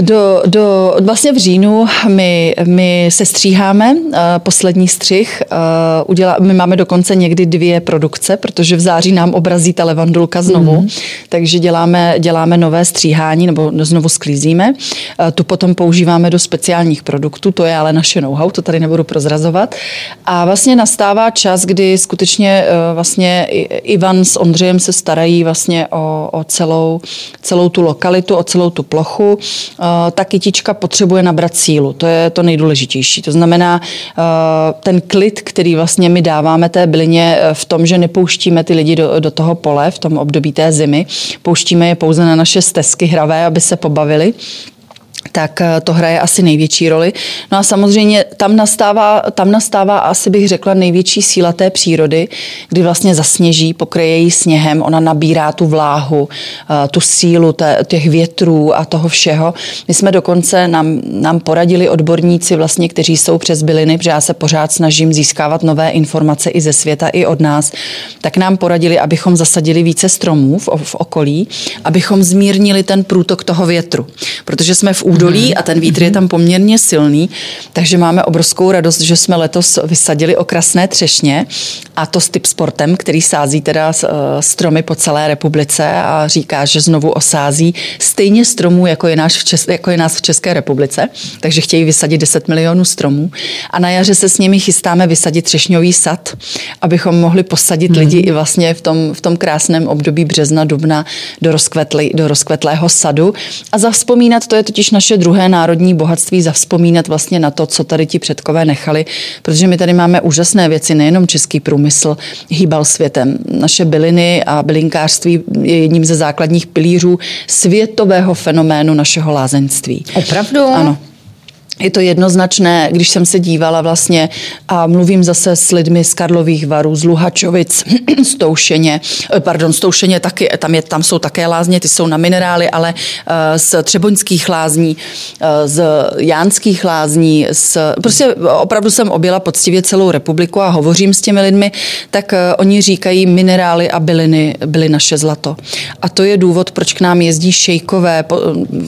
do, do, vlastně v říjnu my, my se stříháme, poslední střih, udělá, my máme dokonce někdy dvě produkce, protože v září nám obrazí ta levandulka znovu, mm-hmm. takže děláme, děláme nové stříhání nebo znovu sklízíme. Tu potom používáme do speciálních produktů, to je ale naše know-how, to tady nebudu prozrazovat. A vlastně nastává čas, kdy skutečně vlastně Ivan s Ondřejem se starají vlastně o, o celou, celou tu lokalitu, o celou tu plochu. Ta kytička potřebuje nabrat sílu, to je to nejdůležitější. To znamená ten klid, který vlastně my dáváme té bylině v tom, že nepouštíme ty lidi do, do toho pole v tom období té zimy, pouštíme je pouze na naše stezky hravé, aby se pobavili. Tak to hraje asi největší roli. No a samozřejmě tam nastává, tam nastává asi bych řekla největší síla té přírody, kdy vlastně zasněží, pokryje ji sněhem, ona nabírá tu vláhu, tu sílu těch větrů a toho všeho. My jsme dokonce, nám, nám poradili odborníci vlastně, kteří jsou přes byliny, protože já se pořád snažím získávat nové informace i ze světa, i od nás, tak nám poradili, abychom zasadili více stromů v, v okolí, abychom zmírnili ten průtok toho větru, protože jsme v údolí a ten vítr je tam poměrně silný, takže máme obrovskou radost, že jsme letos vysadili okrasné třešně a to s typ sportem, který sází teda stromy po celé republice a říká, že znovu osází stejně stromů, jako je, náš v Čes- jako je nás v České republice, takže chtějí vysadit deset milionů stromů a na jaře se s nimi chystáme vysadit třešňový sad, abychom mohli posadit hmm. lidi i vlastně v tom, v tom krásném období března, dubna do, rozkvetli, do rozkvetlého sadu a zavzpomínat, to je totiž naše druhé národní bohatství, zavzpomínat vlastně na to, co tady ti předkové nechali, protože my tady máme úžasné věci, nejenom český průmysl hýbal světem. Naše byliny a bylinkářství je jedním ze základních pilířů světového fenoménu našeho lázeňství. Opravdu? Ano. Je to jednoznačné, když jsem se dívala vlastně a mluvím zase s lidmi z Karlových Varů, z Luhačovic, z Stoušeně, pardon, Stoušeně taky, tam, je, tam jsou také lázně, ty jsou na minerály, ale z Třeboňských lázní, z Jánských lázní, z, prostě opravdu jsem objela poctivě celou republiku a hovořím s těmi lidmi, tak oni říkají, minerály a byliny byly naše zlato. A to je důvod, proč k nám jezdí šejkové,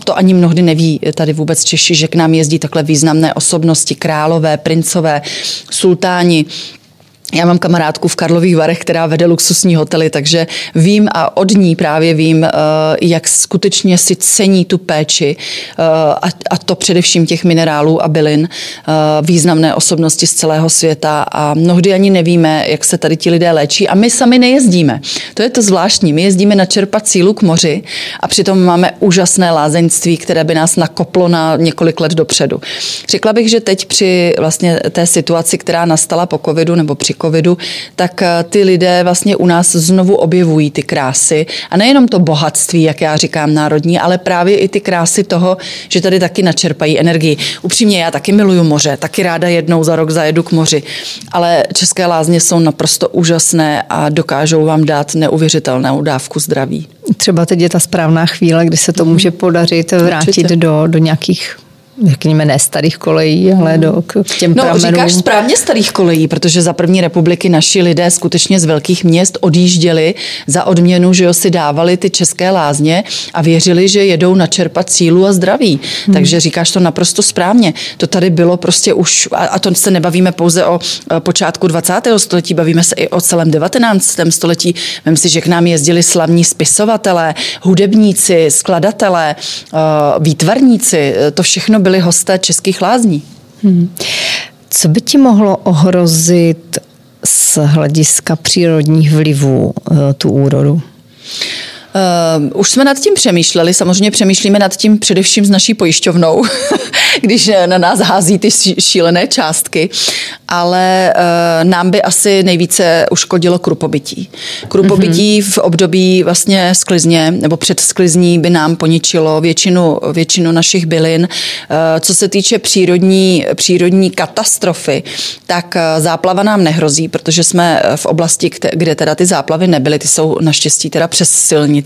to ani mnohdy neví tady vůbec Češi, že k nám jezdí takhle významné osobnosti, králové, princové, sultáni. Já mám kamarádku v Karlových Varech, která vede luxusní hotely, takže vím a od ní právě vím, jak skutečně si cení tu péči a to především těch minerálů a bylin, významné osobnosti z celého světa a mnohdy ani nevíme, jak se tady ti lidé léčí a my sami nejezdíme. To je to zvláštní, my jezdíme načerpat sílu k moři a přitom máme úžasné lázeňství, které by nás nakoplo na několik let dopředu. Řekla bych, že teď při vlastně té situaci, která nastala po covidu nebo při covidu, tak ty lidé vlastně u nás znovu objevují ty krásy. A nejenom to bohatství, jak já říkám, národní, ale právě i ty krásy toho, že tady taky načerpají energii. Upřímně, já taky miluju moře, taky ráda jednou za rok zajedu k moři, ale české lázně jsou naprosto úžasné a dokážou vám dát neuvěřitelnou dávku zdraví. Třeba teď je ta správná chvíle, kdy se to může podařit vrátit Určitě. do, do nějakých... řekněme, ne starých kolejí, ale do, k těm no, pramenům. No, říkáš správně starých kolejí, protože za první republiky naši lidé skutečně z velkých měst odjížděli za odměnu, že jo, si dávali ty české lázně a věřili, že jedou načerpat sílu a zdraví. Hmm. Takže říkáš to naprosto správně. To tady bylo prostě už, a, a to se nebavíme pouze o počátku dvacátého století, bavíme se i o celém devatenáctém století. Vem si, že k nám jezdili slavní spisovatelé, hudebníci, skladatelé, výtvarníci, to všechno byli hosté českých lázní. Hmm. Co by ti mohlo ohrozit z hlediska přírodních vlivů tu úrodu? Uh, už jsme nad tím přemýšleli, samozřejmě přemýšlíme nad tím především s naší pojišťovnou, když na nás hází ty šílené částky, ale uh, nám by asi nejvíce uškodilo krupobytí. Krupobytí mm-hmm. v období vlastně sklizně nebo před sklizní by nám poničilo většinu, většinu našich bylin. Uh, co se týče přírodní, přírodní katastrofy, tak uh, záplava nám nehrozí, protože jsme v oblasti, kde, kde teda ty záplavy nebyly, ty jsou naštěstí teda přes silní.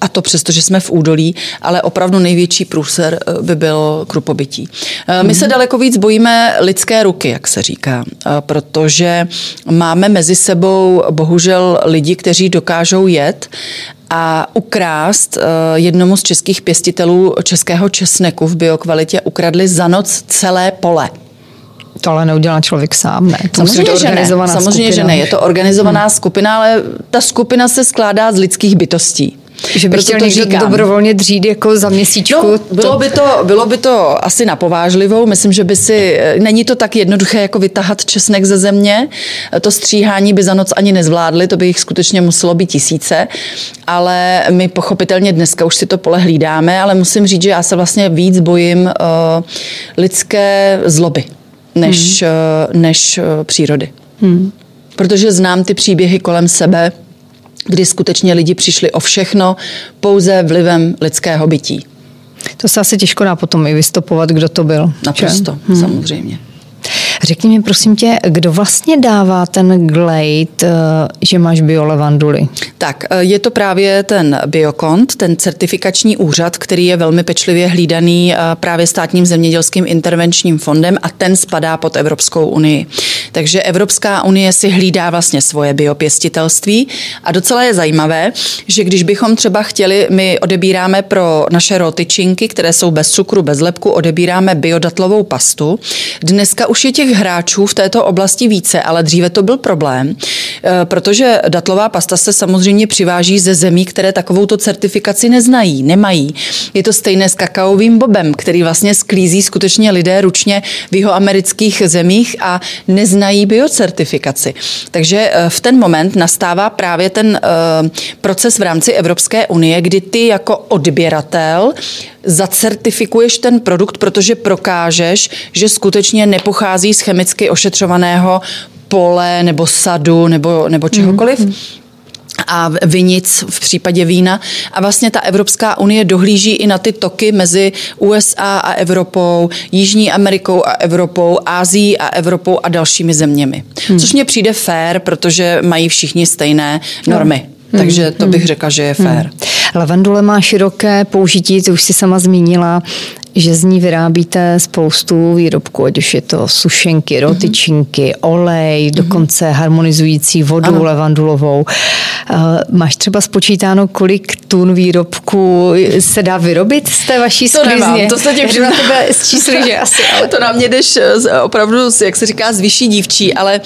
A to přesto, že jsme v údolí, ale opravdu největší průser by byl krupobytí. My se daleko víc bojíme lidské ruky, jak se říká, protože máme mezi sebou bohužel lidi, kteří dokážou jet a ukrást jednomu z českých pěstitelů českého česneku v biokvalitě ukradli za noc celé pole. To ale neudělá člověk sám, ne? To samozřejmě, že ne. Samozřejmě že ne. Je to organizovaná hmm. skupina, ale ta skupina se skládá z lidských bytostí. Že by chtěl někdo dobrovolně dřít jako za měsíčku. No, bylo, to... By to, bylo by to asi napovážlivou. Myslím, že by si... Není to tak jednoduché jako vytahat česnek ze země. To stříhání by za noc ani nezvládli, to by jich skutečně muselo být tisíce. Ale my pochopitelně dneska už si to pole hlídáme, ale musím říct, že já se vlastně víc bojím uh, lidské zloby. Než, hmm. než přírody. Hmm. Protože znám ty příběhy kolem sebe, kdy skutečně lidi přišli o všechno pouze vlivem lidského bytí. To se asi těžko dá potom i vystopovat, kdo to byl. Naprosto, hmm. samozřejmě. Řekni mi, prosím tě, kdo vlastně dává ten glejt, že máš biolevanduly? Tak, je to právě ten Biocont, ten certifikační úřad, který je velmi pečlivě hlídaný právě Státním zemědělským intervenčním fondem a ten spadá pod Evropskou unii. Takže Evropská unie si hlídá vlastně svoje biopěstitelství a docela je zajímavé, že když bychom třeba chtěli, my odebíráme pro naše rotyčinky, které jsou bez cukru, bez lepku, odebíráme biodatlovou pastu. Dneska už je těch hráčů v této oblasti více, ale dříve to byl problém, protože datlová pasta se samozřejmě přiváží ze zemí, které takovouto certifikaci neznají, nemají. Je to stejné s kakaovým bobem, který vlastně sklízí skutečně lidé ručně v jihoamerických zemích a neznají biocertifikaci. Takže v ten moment nastává právě ten proces v rámci Evropské unie, kdy ty jako odběratel zacertifikuješ ten produkt, protože prokážeš, že skutečně nepochází z chemicky ošetřovaného pole nebo sadu nebo, nebo čehokoliv. Mm-hmm. A vinic v případě vína. A vlastně ta Evropská unie dohlíží i na ty toky mezi U S A a Evropou, Jižní Amerikou a Evropou, Asií a Evropou a dalšími zeměmi. Hmm. Což mně přijde fér, protože mají všichni stejné normy. Hmm. Takže to bych řekla, že je fér. Hmm. Levandule má široké použití, to už si sama zmínila, že z ní vyrábíte spoustu výrobků, ať už je to sušenky, rotyčinky, mm-hmm. olej, dokonce harmonizující vodu ano. levandulovou. Máš třeba spočítáno, kolik tun výrobků se dá vyrobit z té vaší sklizně? To nemám, to se tě přijde. Z čísly, že asi, ale to na mě jdeš opravdu, jak se říká, z vyšší dívčí, ale...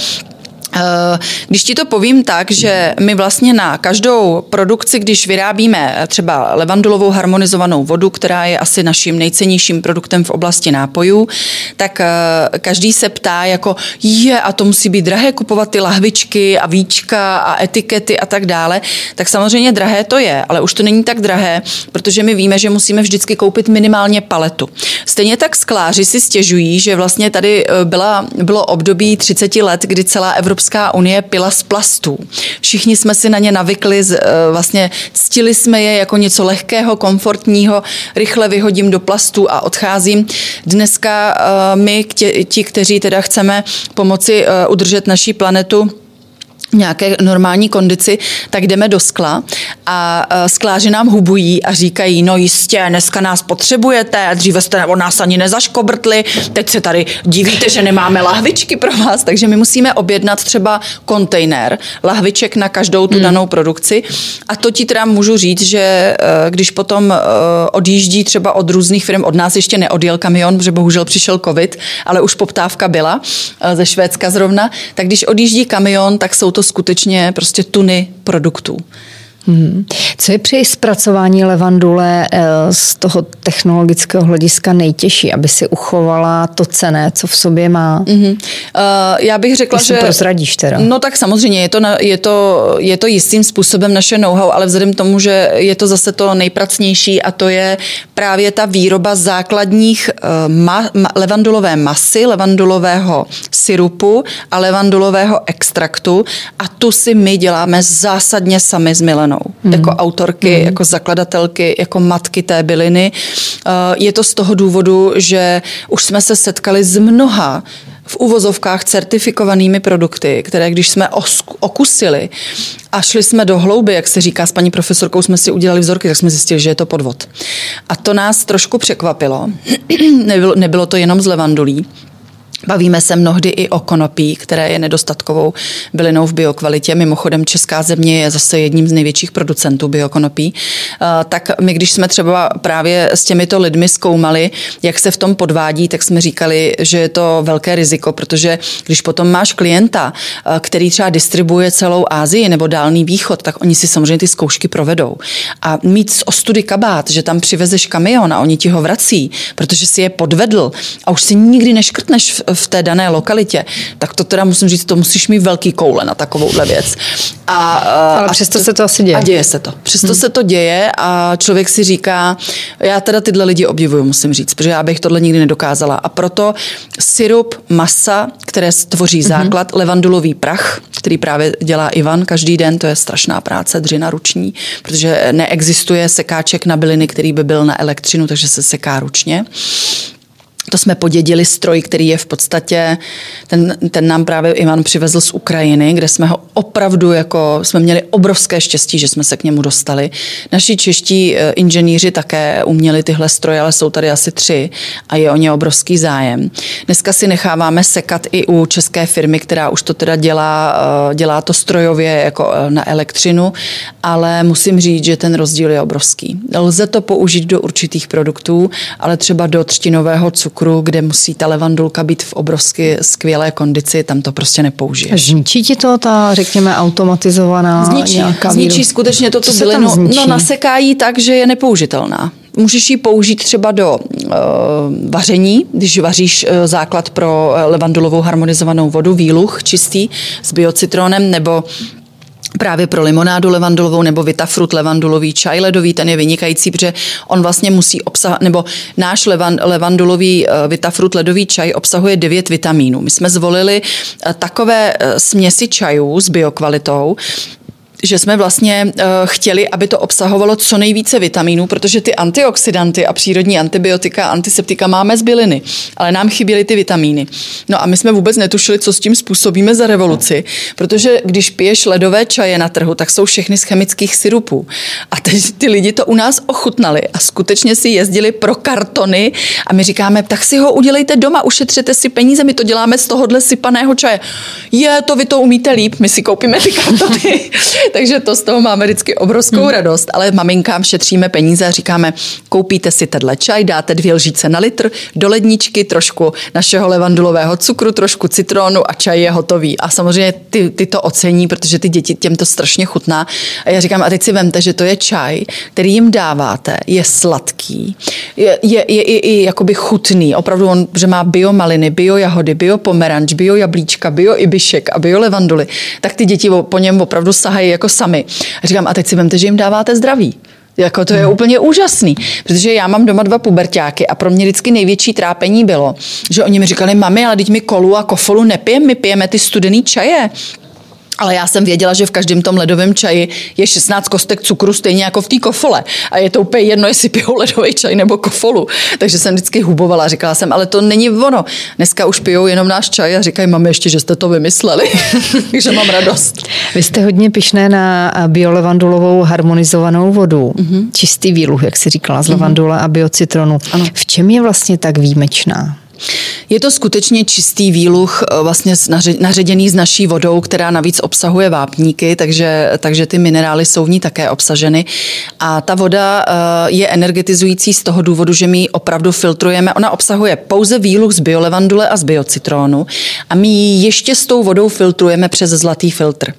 Když ti to povím tak, že my vlastně na každou produkci, když vyrábíme třeba levandulovou harmonizovanou vodu, která je asi naším nejcennějším produktem v oblasti nápojů, tak každý se ptá jako je a to musí být drahé kupovat ty lahvičky a víčka a etikety a tak dále. Tak samozřejmě drahé to je, ale už to není tak drahé, protože my víme, že musíme vždycky koupit minimálně paletu. Stejně tak skláři si stěžují, že vlastně tady byla, bylo období třicet let, kdy celá Evropská unie pila z plastů. Všichni jsme si na ně navykli, vlastně ctili jsme je jako něco lehkého, komfortního, rychle vyhodím do plastů a odcházím. Dneska my, ti, kteří teda chceme pomoci udržet naší planetu nějaké normální kondici, tak jdeme do skla a skláři nám hubují a říkají, no jistě, dneska nás potřebujete, dříve jste od nás ani nezaškobrtli, teď se tady divíte, že nemáme lahvičky pro vás, takže my musíme objednat třeba kontejner lahviček na každou tu hmm. danou produkci a to ti teda můžu říct, že když potom odjíždí třeba od různých firm, od nás ještě neodjel kamion, protože bohužel přišel covid, ale už poptávka byla ze Švédska zrovna, tak když odjíždí kamion, tak jsou to skutečně prostě tuny produktů. Hmm. Co je při zpracování levandule z toho technologického hlediska nejtěžší, aby si uchovala to cenné, co v sobě má? Mm-hmm. Uh, já bych řekla, že... prozradíš teda. No tak samozřejmě, je to, je, to, je to jistým způsobem naše know-how, ale vzhledem k tomu, že je to zase to nejpracnější a to je právě ta výroba základních uh, ma, ma, levandulové masy, levandulového sirupu a levandulového extraktu a tu si my děláme zásadně sami s Milenou. Hmm. Jako autorky, hmm. jako zakladatelky, jako matky té byliny. Je to z toho důvodu, že už jsme se setkali s mnoha v uvozovkách certifikovanými produkty, které když jsme osku, okusili a šli jsme do hlouby, jak se říká, s paní profesorkou jsme si udělali vzorky, tak jsme zjistili, že je to podvod. A to nás trošku překvapilo. nebylo, nebylo to jenom z levandulí. Bavíme se mnohdy i o konopí, které je nedostatkovou bylinou v biokvalitě. Mimochodem Česká země je zase jedním z největších producentů biokonopí. Tak my, když jsme třeba právě s těmito lidmi zkoumali, jak se v tom podvádí, tak jsme říkali, že je to velké riziko, protože když potom máš klienta, který třeba distribuje celou Asii nebo Dálný východ, tak oni si samozřejmě ty zkoušky provedou. A mít z ostudy kabát, že tam přivezeš kamion a oni ti ho vrací, protože si je podvedl a už si nikdy neškrtneš v té dané lokalitě, tak to teda musím říct, to musíš mít velký koule na takovouhle věc. A, Ale a přesto to, se to asi děje. A děje se to. Přesto hmm. se to děje a člověk si říká, já teda tyhle lidi obdivuju, musím říct, protože já bych tohle nikdy nedokázala. A proto sirup, masa, které tvoří základ, hmm. levandulový prach, který právě dělá Ivan každý den, to je strašná práce, dřina ruční, protože neexistuje sekáček na byliny, který by byl na elektřinu, takže se seká ručně. To jsme podědili stroj, který je v podstatě, ten, ten nám právě Ivan přivezl z Ukrajiny, kde jsme ho opravdu jako, jsme měli obrovské štěstí, že jsme se k němu dostali. Naši čeští inženýři také uměli tyhle stroje, ale jsou tady asi tři a je o ně obrovský zájem. Dneska si necháváme sekat i u české firmy, která už to teda dělá, dělá to strojově jako na elektřinu, ale musím říct, že ten rozdíl je obrovský. Lze to použít do určitých produktů, ale třeba do třtinového cukru, kde musí ta levandulka být v obrovsky skvělé kondici, tam to prostě nepoužiješ. Zničí ti to ta, řekněme, automatizovaná zničí, nějaká výroba? Zničí skutečně to, co bylinu, no nasekají tak, že je nepoužitelná. Můžeš ji použít třeba do uh, vaření, když vaříš uh, základ pro levandulovou harmonizovanou vodu, výluh čistý s biocitronem, nebo právě pro limonádu levandulovou nebo Vitafrut levandulový čaj ledový, ten je vynikající, protože on vlastně musí obsahovat, nebo náš levan, levandulový Vitafrut ledový čaj obsahuje devět vitamínů. My jsme zvolili takové směsi čajů s biokvalitou, že jsme vlastně chtěli, aby to obsahovalo co nejvíce vitamínů, protože ty antioxidanty a přírodní antibiotika a antiseptika máme z byliny, ale nám chyběly ty vitamíny. No a my jsme vůbec netušili, co s tím způsobíme za revoluci, protože když piješ ledové čaje na trhu, tak jsou všechny z chemických sirupů. A teď ty lidi to u nás ochutnali a skutečně si jezdili pro kartony a my říkáme, tak si ho udělejte doma, ušetřete si peníze, my to děláme z tohohle sypaného čaje. Je, to vy to umíte líp, my si koupíme ty kartony. Takže to z toho máme vždycky obrovskou hmm. radost, ale maminkám šetříme peníze a říkáme, koupíte si tenhle čaj, dáte dvě lžíce na litr, do ledničky trošku našeho levandulového cukru, trošku citronu a čaj je hotový. A samozřejmě ty, ty to ocení, protože ty děti těm to strašně chutná. A já říkám, a teď si vemte, že to je čaj, který jim dáváte, je sladký, je, je, je, je, je jakoby chutný, opravdu on, že má biomaliny, biojahody, biopomeranč, biojablíčka, bioibišek a biolevanduly, tak ty děti po něm opravdu sahají jako sami. A říkám, a teď si vemte, že jim dáváte zdraví. Jako to je hmm. úplně úžasný, protože já mám doma dva puberťáky a pro mě vždycky největší trápení bylo, že oni mi říkali, mami, ale teď mi kolu a kofolu nepijeme, my pijeme ty studený čaje. Ale já jsem věděla, že v každém tom ledovém čaji je šestnáct kostek cukru, stejně jako v té kofole. A je to úplně jedno, jestli pijou ledový čaj nebo kofolu. Takže jsem vždycky hubovala, říkala jsem, ale to není ono. Dneska už pijou jenom náš čaj a říkají, mami, ještě, že jste to vymysleli. Takže mám radost. Vy jste hodně pyšné na biolevandulovou harmonizovanou vodu. Mm-hmm. Čistý výluh, jak jsi říkala, z levandule mm-hmm. a biocitronu. Ano. V čem je vlastně tak výjimečná? Je to skutečně čistý výluh, vlastně naředěný s naší vodou, která navíc obsahuje vápníky, takže, takže ty minerály jsou v ní také obsaženy. A ta voda je energetizující z toho důvodu, že my ji opravdu filtrujeme. Ona obsahuje pouze výluh z biolevandule a z biocitrónu a my ji ještě s tou vodou filtrujeme přes zlatý filtr.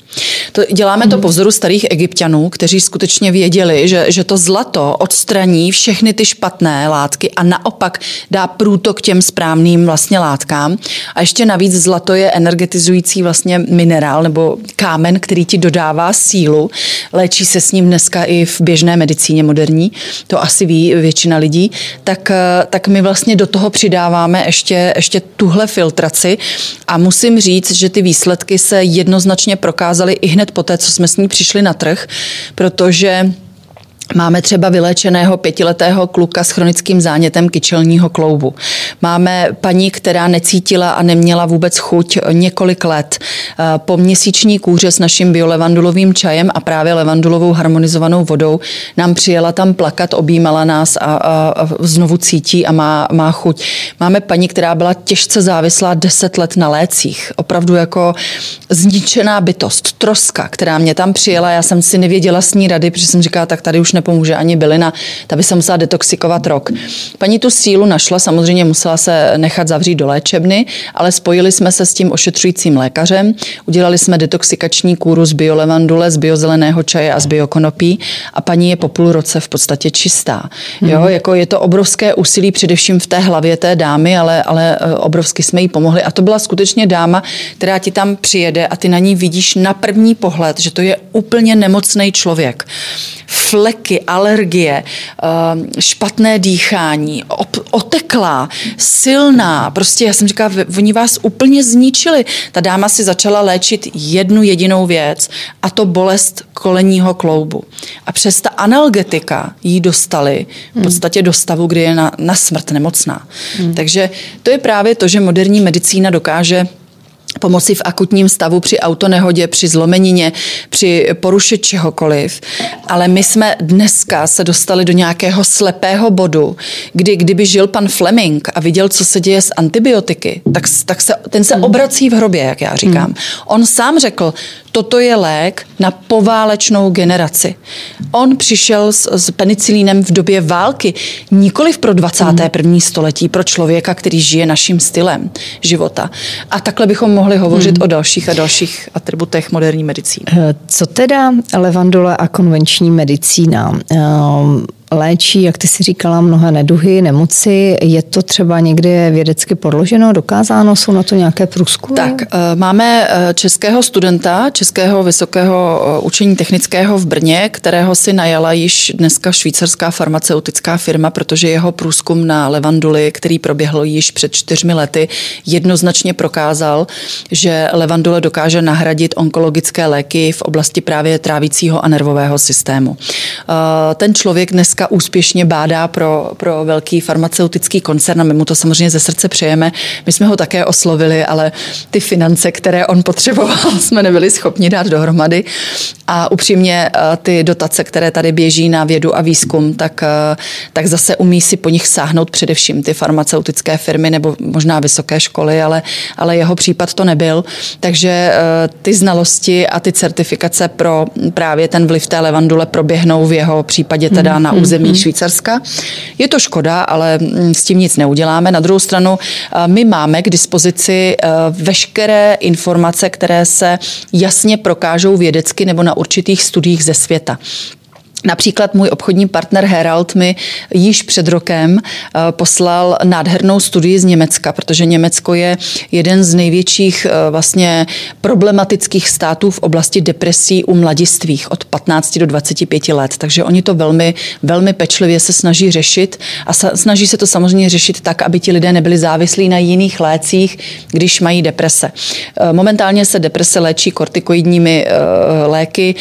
To, děláme to po vzoru starých Egypťanů, kteří skutečně věděli, že, že to zlato odstraní všechny ty špatné látky a naopak dá průtok těm správným vlastně látkám. A ještě navíc zlato je energetizující vlastně minerál nebo kámen, který ti dodává sílu. Léčí se s ním dneska i v běžné medicíně moderní, to asi ví většina lidí. Tak, tak my vlastně do toho přidáváme ještě, ještě tuhle filtraci a musím říct, že ty výsledky se jednoznačně prokázaly i hned poté, co jsme s ní přišli na trh, protože máme třeba vyléčeného pětiletého kluka s chronickým zánětem kyčelního kloubu. Máme paní, která necítila a neměla vůbec chuť několik let, po měsíční kůře s naším biolevandulovým čajem a právě levandulovou harmonizovanou vodou nám přijela tam plakat, objímala nás a, a, a znovu cítí a má, má chuť. Máme paní, která byla těžce závislá deset let na lécích. Opravdu jako zničená bytost, troska, která mě tam přijela. Já jsem si nevěděla s ní rady, protože jsem říkala, tak tady už nepomůže ani bylina, ta by se musela detoxikovat rok. Paní tu sílu našla, samozřejmě musela se nechat zavřít do léčebny, ale spojili jsme se s tím ošetřujícím lékařem, udělali jsme detoxikační kůru z biolevandule, z biozeleného čaje a z biokonopí a paní je po půl roce v podstatě čistá. Jo, mm. jako je to obrovské úsilí především v té hlavě té dámy, ale, ale obrovsky jsme jí pomohli a to byla skutečně dáma, která ti tam přijede a ty na ní vidíš na první pohled, že to je úplně nemocný člověk. Fleky, alergie, špatné dýchání, oteklá, silná. Prostě já jsem říkala, oni vás úplně zničili. Ta dáma si začala léčit jednu jedinou věc a to bolest kolenního kloubu. A přes ta analgetika jí dostali v podstatě do stavu, kdy je na, na smrt nemocná. Hmm. Takže to je právě to, že moderní medicína dokáže pomoci v akutním stavu při autonehodě, při zlomenině, při poruše čehokoliv. Ale my jsme dneska se dostali do nějakého slepého bodu, kdy kdyby žil pan Fleming a viděl, co se děje s antibiotiky, tak, tak se, ten se obrací v hrobě, jak já říkám. On sám řekl, toto je lék na poválečnou generaci. On přišel s, s penicilínem v době války, nikoliv pro dvacáté první století, pro člověka, který žije naším stylem života. A takhle bychom mohli hovořit hmm. o dalších a dalších atributech moderní medicíny. Co teda levandule a konvenční medicína? Léčí, jak ty si říkala, mnohé neduhy, nemoci. Je to třeba někde vědecky podloženo, dokázáno? Jsou na to nějaké průzkumy? Tak, máme českého studenta, českého vysokého učení technického v Brně, kterého si najala již dneska švýcarská farmaceutická firma, protože jeho průzkum na levanduli, který proběhl již před čtyřmi lety, jednoznačně prokázal, že levandule dokáže nahradit onkologické léky v oblasti právě trávicího a nervového systému. Ten člověk dnes úspěšně bádá pro, pro velký farmaceutický koncern a my mu to samozřejmě ze srdce přejeme. My jsme ho také oslovili, ale ty finance, které on potřeboval, jsme nebyli schopni dát dohromady. A upřímně ty dotace, které tady běží na vědu a výzkum, tak, tak zase umí si po nich sáhnout především ty farmaceutické firmy nebo možná vysoké školy, ale, ale jeho případ to nebyl. Takže ty znalosti a ty certifikace pro právě ten vliv té levandule proběhnou v jeho případě teda na území Švýcarska. Je to škoda, ale s tím nic neuděláme. Na druhou stranu, my máme k dispozici veškeré informace, které se jasně prokážou vědecky nebo na určitých studiích ze světa. Například můj obchodní partner Herald mi již před rokem poslal nádhernou studii z Německa, protože Německo je jeden z největších vlastně problematických států v oblasti depresí u mladistvých od patnácti do dvaceti pěti let. Takže oni to velmi, velmi pečlivě se snaží řešit a snaží se to samozřejmě řešit tak, aby ti lidé nebyli závislí na jiných lécích, když mají deprese. Momentálně se deprese léčí kortikoidními léky,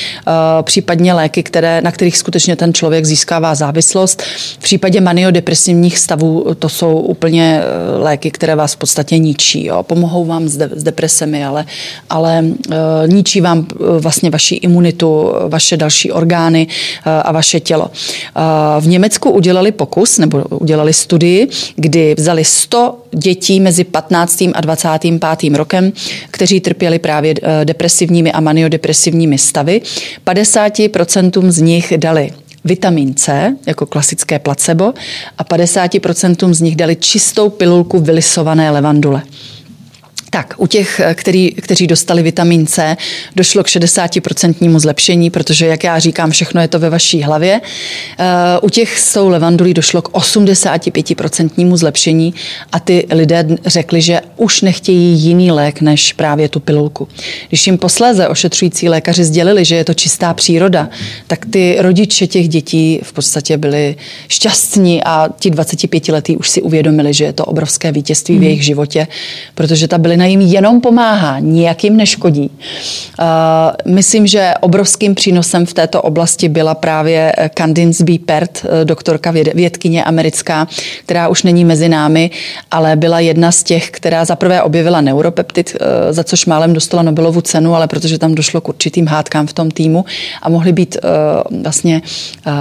případně léky, které, na kterých skutečně ten člověk získává závislost. V případě maniodepresivních stavů to jsou úplně léky, které vás v podstatě ničí. Jo. Pomohou vám s, de- s depresemi, ale, ale e, ničí vám vlastně vaši imunitu, vaše další orgány e, a vaše tělo. E, v Německu udělali pokus, nebo udělali studii, kdy vzali sto dětí mezi patnáctým a dvacátým pátým rokem, kteří trpěli právě depresivními a maniodepresivními stavy. padesáti procentům z nich dali vitamin C, jako klasické placebo, a padesáti procentům z nich dali čistou pilulku vylisované levandule. Tak, u těch, který, kteří dostali vitamin C, došlo k šedesátiprocentnímu zlepšení, protože, jak já říkám, všechno je to ve vaší hlavě. Uh, u těch s tou levandulí došlo k osmdesátiprocentnímu zlepšení a ty lidé řekli, že už nechtějí jiný lék než právě tu pilulku. Když jim posléze ošetřující lékaři sdělili, že je to čistá příroda, tak ty rodiče těch dětí v podstatě byli šťastní a ti dvacetipětiletí už si uvědomili, že je to obrovské vítězství mm. v jejich životě, protože ta bylina jim jenom pomáhá, nijak jim neškodí. Uh, myslím, že obrovským přínosem v této oblasti byla právě Candice B. Pert, doktorka věd, vědkyně americká, která už není mezi námi, ale byla jedna z těch, která zaprvé objevila neuropeptid, uh, za což málem dostala Nobelovu cenu, ale protože tam došlo k určitým hádkám v tom týmu a mohly být uh, vlastně uh,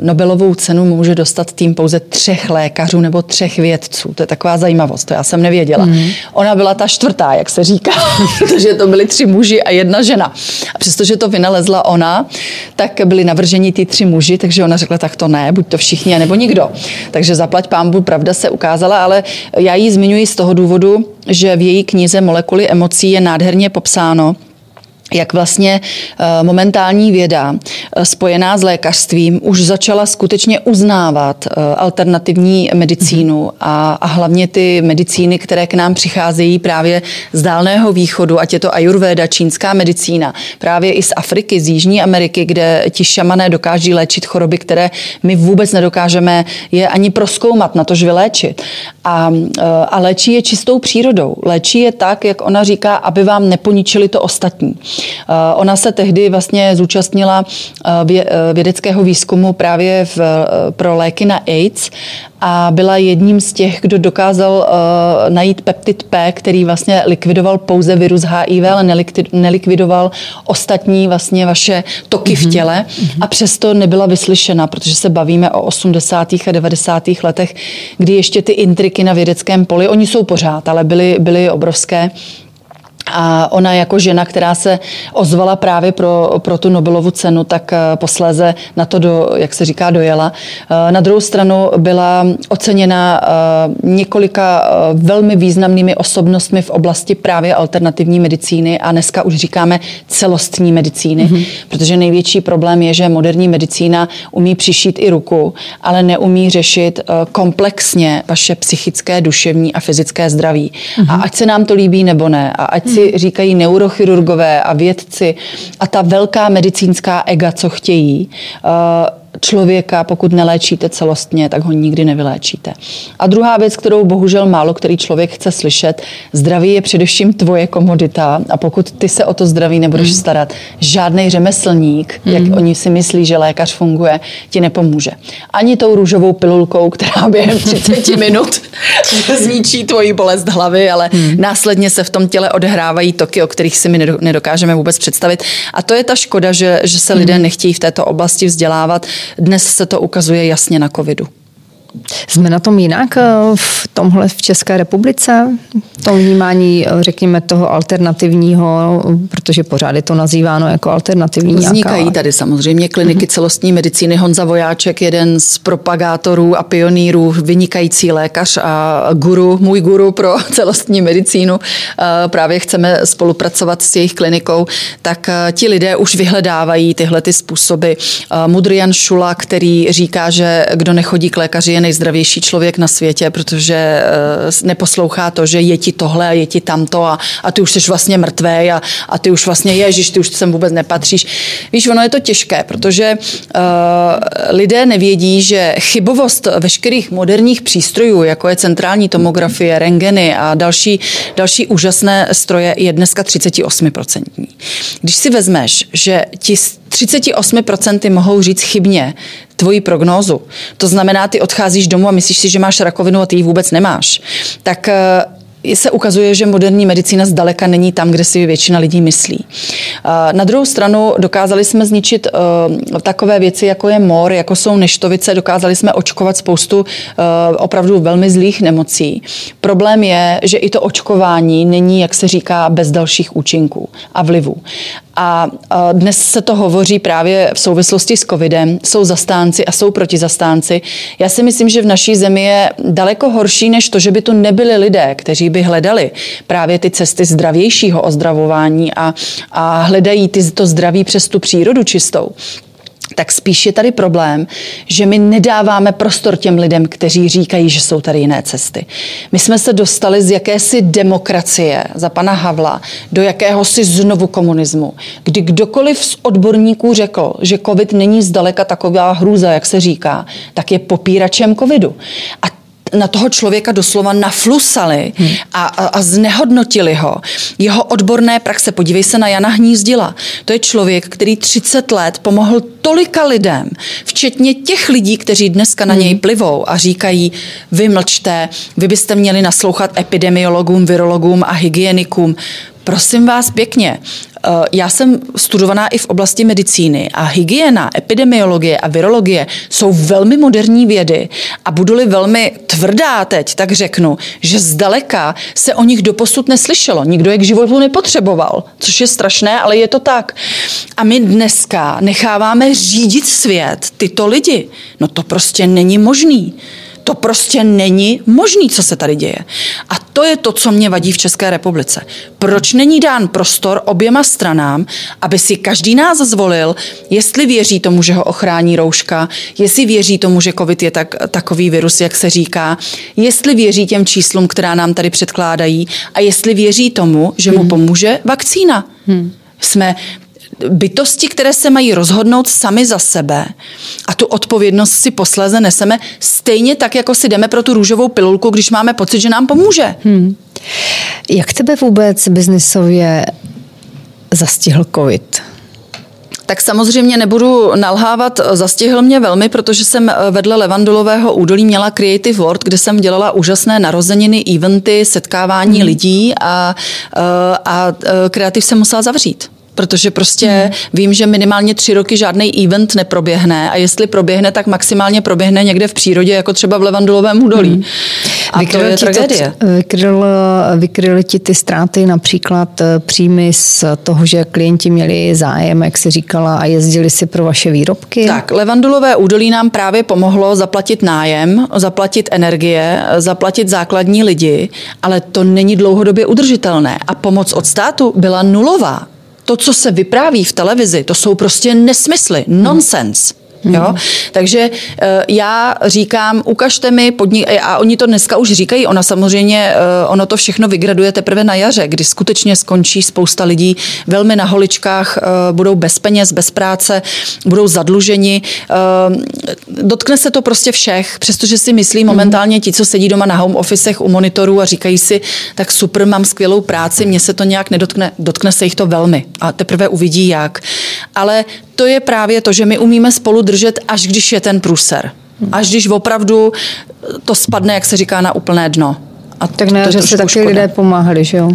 Nobelovou cenu může dostat tým pouze třech lékařů nebo třech vědců. To je taková zajímavost, to já jsem nevěděla. Mm. Ona byla ta čtvrtá, jak se říká, protože to byli tři muži a jedna žena. A přestože to vynalezla ona, tak byli navrženi ty tři muži, takže ona řekla, tak to ne, buď to všichni, nebo nikdo. Takže zaplať pánbu, pravda se ukázala, ale já ji zmiňuji z toho důvodu, že v její knize Molekuly emocí je nádherně popsáno, jak vlastně momentální věda spojená s lékařstvím už začala skutečně uznávat alternativní medicínu a, a hlavně ty medicíny, které k nám přicházejí právě z Dálného východu, ať je to ajurvéda, čínská medicína, právě i z Afriky, z Jižní Ameriky, kde ti šamané dokáží léčit choroby, které my vůbec nedokážeme je ani prozkoumat, natož vyléčit. A, a léčí je čistou přírodou. Léčí je tak, jak ona říká, aby vám neponičili to ostatní. Ona se tehdy vlastně zúčastnila vědeckého výzkumu právě v, pro léky na AIDS a byla jedním z těch, kdo dokázal najít peptid P, který vlastně likvidoval pouze virus H I V, ale nelikvidoval ostatní vlastně vaše toky v těle a přesto nebyla vyslyšena, protože se bavíme o osmdesátých a devadesátých letech, kdy ještě ty intriky na vědeckém poli, oni jsou pořád, ale byly, byly obrovské. A ona jako žena, která se ozvala právě pro, pro tu Nobelovu cenu, tak posléze na to, do, jak se říká, dojela. Na druhou stranu byla oceněna několika velmi významnými osobnostmi v oblasti právě alternativní medicíny a dneska už říkáme celostní medicíny, mm-hmm. protože největší problém je, že moderní medicína umí přišít i ruku, ale neumí řešit komplexně vaše psychické, duševní a fyzické zdraví. Mm-hmm. A ať se nám to líbí nebo ne, a ať si říkají neurochirurgové a vědci a ta velká medicínská ega, co chtějí, člověka, pokud neléčíte celostně, tak ho nikdy nevyléčíte. A druhá věc, kterou bohužel málo který člověk chce slyšet, zdraví je především tvoje komodita a pokud ty se o to zdraví nebudeš mm. starat, žádnej řemeslník, mm. jak oni si myslí, že lékař funguje, ti nepomůže. Ani tou růžovou pilulkou, která během třiceti minut zničí tvoji bolest hlavy, ale mm. následně se v tom těle odehrávají toky, o kterých si my nedokážeme vůbec představit. A to je ta škoda, že, že se lidé nechtějí v této oblasti vzdělávat. Dnes se to ukazuje jasně na covidu. Jsme na tom jinak v tomhle v České republice? V tom vnímání, řekněme, toho alternativního, protože pořád je to nazýváno jako alternativní. Vznikají nějaká... tady samozřejmě kliniky celostní medicíny. Honza Vojáček, jeden z propagátorů a pionýrů, vynikající lékař a guru, můj guru pro celostní medicínu. Právě chceme spolupracovat s jejich klinikou. Tak ti lidé už vyhledávají tyhle ty způsoby. Mudr Jan Šula, který říká, že kdo nechodí k lékaři, je nejzdravější člověk na světě, protože neposlouchá to, že je ti tohle a je ti tamto a, a ty už jsi vlastně mrtvej a, a ty už vlastně ježiš, ty už sem vůbec nepatříš. Víš, ono je to těžké, protože uh, lidé nevědí, že chybovost veškerých moderních přístrojů, jako je centrální tomografie, rentgeny a další, další úžasné stroje, je dneska třicet osm procent. Když si vezmeš, že ti třicet osm procent mohou říct chybně tvoji prognózu, to znamená, ty odcházíš domů a myslíš si, že máš rakovinu a ty ji vůbec nemáš, tak se ukazuje, že moderní medicína zdaleka není tam, kde si většina lidí myslí. Na druhou stranu dokázali jsme zničit takové věci, jako je mor, jako jsou neštovice, dokázali jsme očkovat spoustu opravdu velmi zlých nemocí. Problém je, že i to očkování není, jak se říká, bez dalších účinků a vlivů. A dnes se to hovoří právě v souvislosti s covidem. Jsou zastánci a jsou protizastánci. Já si myslím, že v naší zemi je daleko horší než to, že by tu nebyli lidé, kteří by hledali právě ty cesty zdravějšího ozdravování a, a hledají ty, to zdraví přes tu přírodu čistou. Tak spíš je tady problém, že my nedáváme prostor těm lidem, kteří říkají, že jsou tady jiné cesty. My jsme se dostali z jakési demokracie za pana Havla do jakéhosi znovu komunismu, kdy kdokoliv z odborníků řekl, že covid není zdaleka taková hrůza, jak se říká, tak je popíračem covidu. A na toho člověka doslova naflusali a, a, a znehodnotili ho. Jeho odborné praxe, podívej se na Jana Hnízdila. To je člověk, který třicet let pomohl tolika lidem, včetně těch lidí, kteří dneska na něj plivou a říkají, vy mlčte, vy byste měli naslouchat epidemiologům, virologům a hygienikům. Prosím vás pěkně, já jsem studovaná i v oblasti medicíny a hygiena, epidemiologie a virologie jsou velmi moderní vědy a budu-li velmi tvrdá teď, tak řeknu, že zdaleka se o nich doposud neslyšelo. Nikdo je k životu nepotřeboval, což je strašné, ale je to tak. A my dneska necháváme řídit svět tyto lidi. No to prostě není možný. To prostě není možný, co se tady děje. A to je to, co mě vadí v České republice. Proč není dán prostor oběma stranám, aby si každý nás zvolil, jestli věří tomu, že ho ochrání rouška, jestli věří tomu, že covid je tak, takový virus, jak se říká, jestli věří těm číslům, která nám tady předkládají a jestli věří tomu, že mu pomůže vakcína. Hmm. Jsme bytosti, které se mají rozhodnout sami za sebe a tu odpovědnost si posléze neseme stejně tak, jako si jdeme pro tu růžovou pilulku, když máme pocit, že nám pomůže. Hmm. Jak tebe vůbec biznisově zastihl covid? Tak samozřejmě nebudu nalhávat, zastihl mě velmi, protože jsem vedle Levandulového údolí měla Creative World, kde jsem dělala úžasné narozeniny, eventy, setkávání hmm. lidí a, a kreativ jsem musela zavřít. Protože prostě hmm. vím, že minimálně tři roky žádný event neproběhne a jestli proběhne, tak maximálně proběhne někde v přírodě, jako třeba v Levandulovém údolí. Hmm. A vykryl to je tragédie. Vykryly ti ty ztráty například příjmy z toho, že klienti měli zájem, jak se říkala, a jezdili si pro vaše výrobky? Tak, Levandulové údolí nám právě pomohlo zaplatit nájem, zaplatit energie, zaplatit základní lidi, ale to není dlouhodobě udržitelné. A pomoc od státu byla nulová. To, co se vypráví v televizi, to jsou prostě nesmysly, nonsense. Mm. Jo? Takže e, já říkám, ukažte mi podnik- a oni to dneska už říkají, ona samozřejmě, e, ono to všechno vygraduje teprve na jaře, kdy skutečně skončí spousta lidí velmi na holičkách, e, budou bez peněz, bez práce, budou zadluženi. E, dotkne se to prostě všech, přestože si myslí momentálně ti, co sedí doma na home officech u monitorů a říkají si, tak super, mám skvělou práci, mně se to nějak nedotkne, dotkne se jich to velmi a teprve uvidí jak. Ale to je právě to, že my umíme spolu držet, až když je ten průser. Až když opravdu to spadne, jak se říká, na úplné dno. A tak ne, že se taky lidé pomáhali, že jo?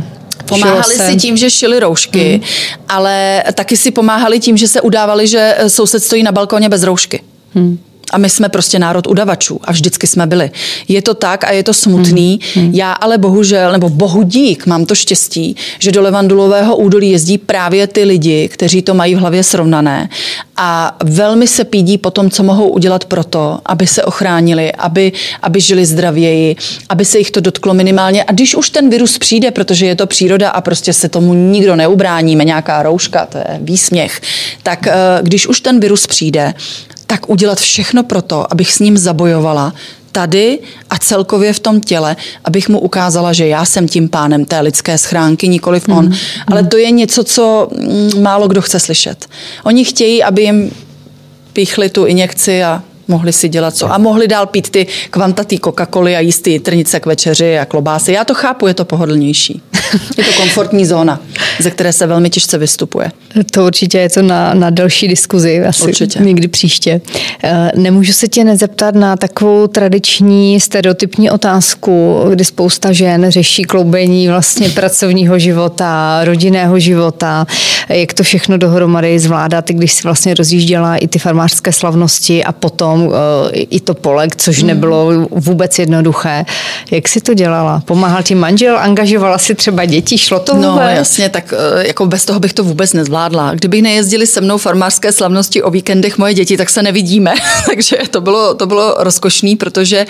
Pomáhali si tím, že šili roušky, hmm. ale taky si pomáhali tím, že se udávali, že soused stojí na balkoně bez roušky. Hmm. A my jsme prostě národ udavačů a vždycky jsme byli. Je to tak a je to smutný. Mm. Já ale bohužel, nebo bohudík, mám to štěstí, že do Levandulového údolí jezdí právě ty lidi, kteří to mají v hlavě srovnané a velmi se pídí po tom, co mohou udělat proto, aby se ochránili, aby, aby žili zdravěji, aby se jich to dotklo minimálně. A když už ten virus přijde, protože je to příroda a prostě se tomu nikdo neubráníme, nějaká rouška, to je výsměch, tak když už ten virus přijde, tak udělat všechno proto, abych s ním zabojovala tady a celkově v tom těle, abych mu ukázala, že já jsem tím pánem té lidské schránky, nikoliv on. Mm. Ale to je něco, co málo kdo chce slyšet. Oni chtějí, aby jim píchli tu injekci a mohli si dělat co. A mohli dál pít ty kvantatý Coca-Coly a jíst ty trnice k večeři a klobásy. Já to chápu, je to pohodlnější. Je to komfortní zóna, ze které se velmi těžce vystupuje. To určitě je to na, na další diskuzi, asi určitě. Někdy příště. Nemůžu se tě nezeptat na takovou tradiční stereotypní otázku, kdy spousta žen řeší kloubení vlastně pracovního života, rodinného života, jak to všechno dohromady zvládat, když si vlastně rozjížděla i ty farmářské slavnosti a potom i to polek, což nebylo vůbec jednoduché. Jak si to dělala? Pomáhal ti manžel? Angažovala si třeba děti? Šlo to vůbec? No jasně, tak jako bez toho bych to vůbec nezvládla. Kdyby nejezdili se mnou farmářské slavnosti o víkendech moje děti, tak se nevidíme. Takže to bylo, to bylo rozkošný, protože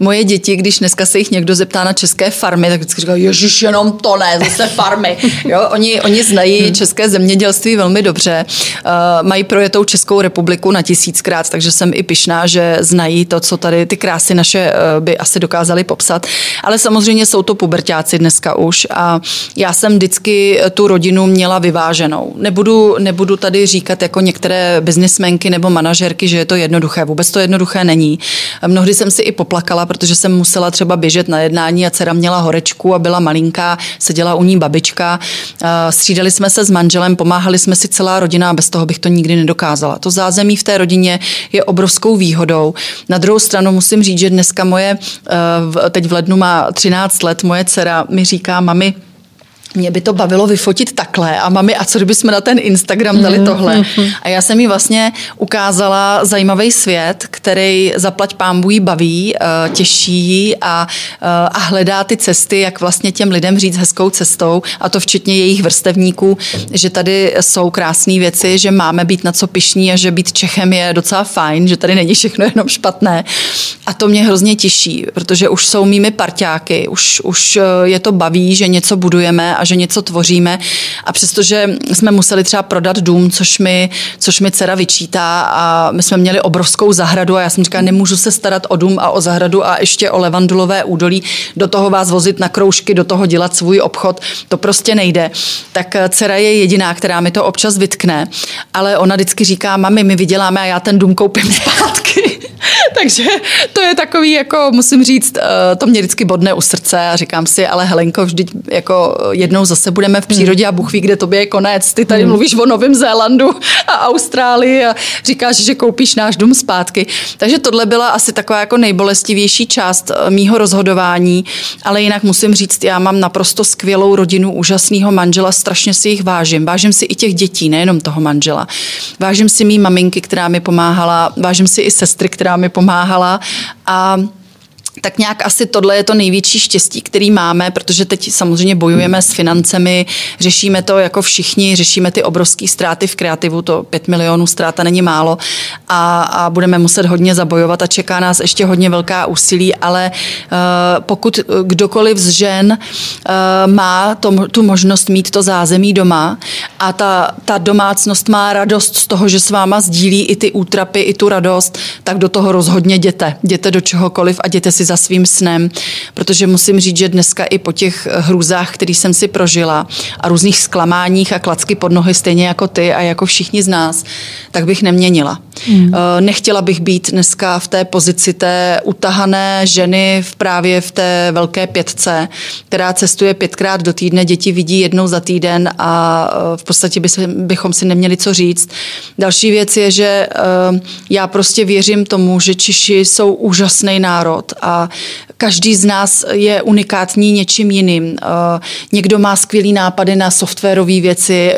moje děti, když dneska se jich někdo zeptá na české farmy, tak vždycky říkají, ježiš, jenom to ne, zase farmy. Jo, oni, oni znají české zemědělství velmi dobře. Uh, mají projetou Českou republiku na tisíckrát, takže jsem i pyšná, že znají to, co tady ty krásy naše uh, by asi dokázali popsat. Ale samozřejmě jsou to puberťáci dneska už a já jsem vždycky tu rodinu měla vyváženou. Nebudu, nebudu tady říkat jako některé biznismenky nebo manažerky, že je to jednoduché. Vůbec to jednoduché není. Mnohdy jsem si i poplakala, protože jsem musela třeba běžet na jednání a dcera měla horečku a byla malinká, seděla u ní babička. Střídali jsme se s manželem, pomáhali jsme si celá rodina a bez toho bych to nikdy nedokázala. To zázemí v té rodině je obrovskou výhodou. Na druhou stranu musím říct, že dneska moje, teď v lednu má třináct let, moje dcera mi říká, mami, mě by to bavilo vyfotit takhle a mami, a co kdyby jsme na ten Instagram dali tohle. A já jsem jí vlastně ukázala zajímavý svět, který zaplať pánbů jí baví, těší jí a, a hledá ty cesty, jak vlastně těm lidem říct hezkou cestou, a to včetně jejich vrstevníků, že tady jsou krásné věci, že máme být na co pyšní a že být Čechem je docela fajn, že tady není všechno jenom špatné. A to mě hrozně těší, protože už jsou mými parťáky, už, už je to baví, že něco budujeme a že něco tvoříme. A přestože jsme museli třeba prodat dům, což mi, což mi dcera vyčítá, a my jsme měli obrovskou zahradu a já jsem říkala, nemůžu se starat o dům a o zahradu a ještě o Levandulové údolí, do toho vás vozit na kroužky, do toho dělat svůj obchod, to prostě nejde. Tak dcera je jediná, která mi to občas vytkne, ale ona vždycky říká, mami, my vyděláme a já ten dům koupím zpátky. Takže to je takový, jako musím říct, to mě vždycky bodne u srdce a říkám si, ale Helenko, vždyť jako jednou zase budeme v přírodě a Bůh ví, kde tobě je konec. Ty tady mluvíš o Novém Zélandu a Austrálii a říkáš, že koupíš náš dům zpátky. Takže tohle byla asi taková jako nejbolestivější část mýho rozhodování, ale jinak musím říct, já mám naprosto skvělou rodinu, úžasného manžela, strašně si jich vážím. Vážím si i těch dětí, nejenom toho manžela. Vážím si mý maminky, která mi pomáhala, vážím si i sestry, která mi pomáhala, a tak nějak asi tohle je to největší štěstí, který máme, protože teď samozřejmě bojujeme s financemi, řešíme to jako všichni, řešíme ty obrovské ztráty v kreativu, to pět milionů ztráta není málo a, a budeme muset hodně zabojovat a čeká nás ještě hodně velká úsilí, ale uh, pokud kdokoliv z žen uh, má to, tu možnost mít to zázemí doma a ta, ta domácnost má radost z toho, že s váma sdílí i ty útrapy, i tu radost, tak do toho rozhodně jděte. Jděte do čehokoliv a jděte si za svým snem, protože musím říct, že dneska i po těch hrůzách, který jsem si prožila a různých zklamáních a klacky pod nohy, stejně jako ty a jako všichni z nás, tak bych neměnila. Mm. Nechtěla bych být dneska v té pozici té utahané ženy v právě v té velké pětce, která cestuje pětkrát do týdne, děti vidí jednou za týden a v podstatě bychom si neměli co říct. Další věc je, že já prostě věřím tomu, že Češi jsou úžasný národ a každý z nás je unikátní něčím jiným. Někdo má skvělý nápady na softwarové věci,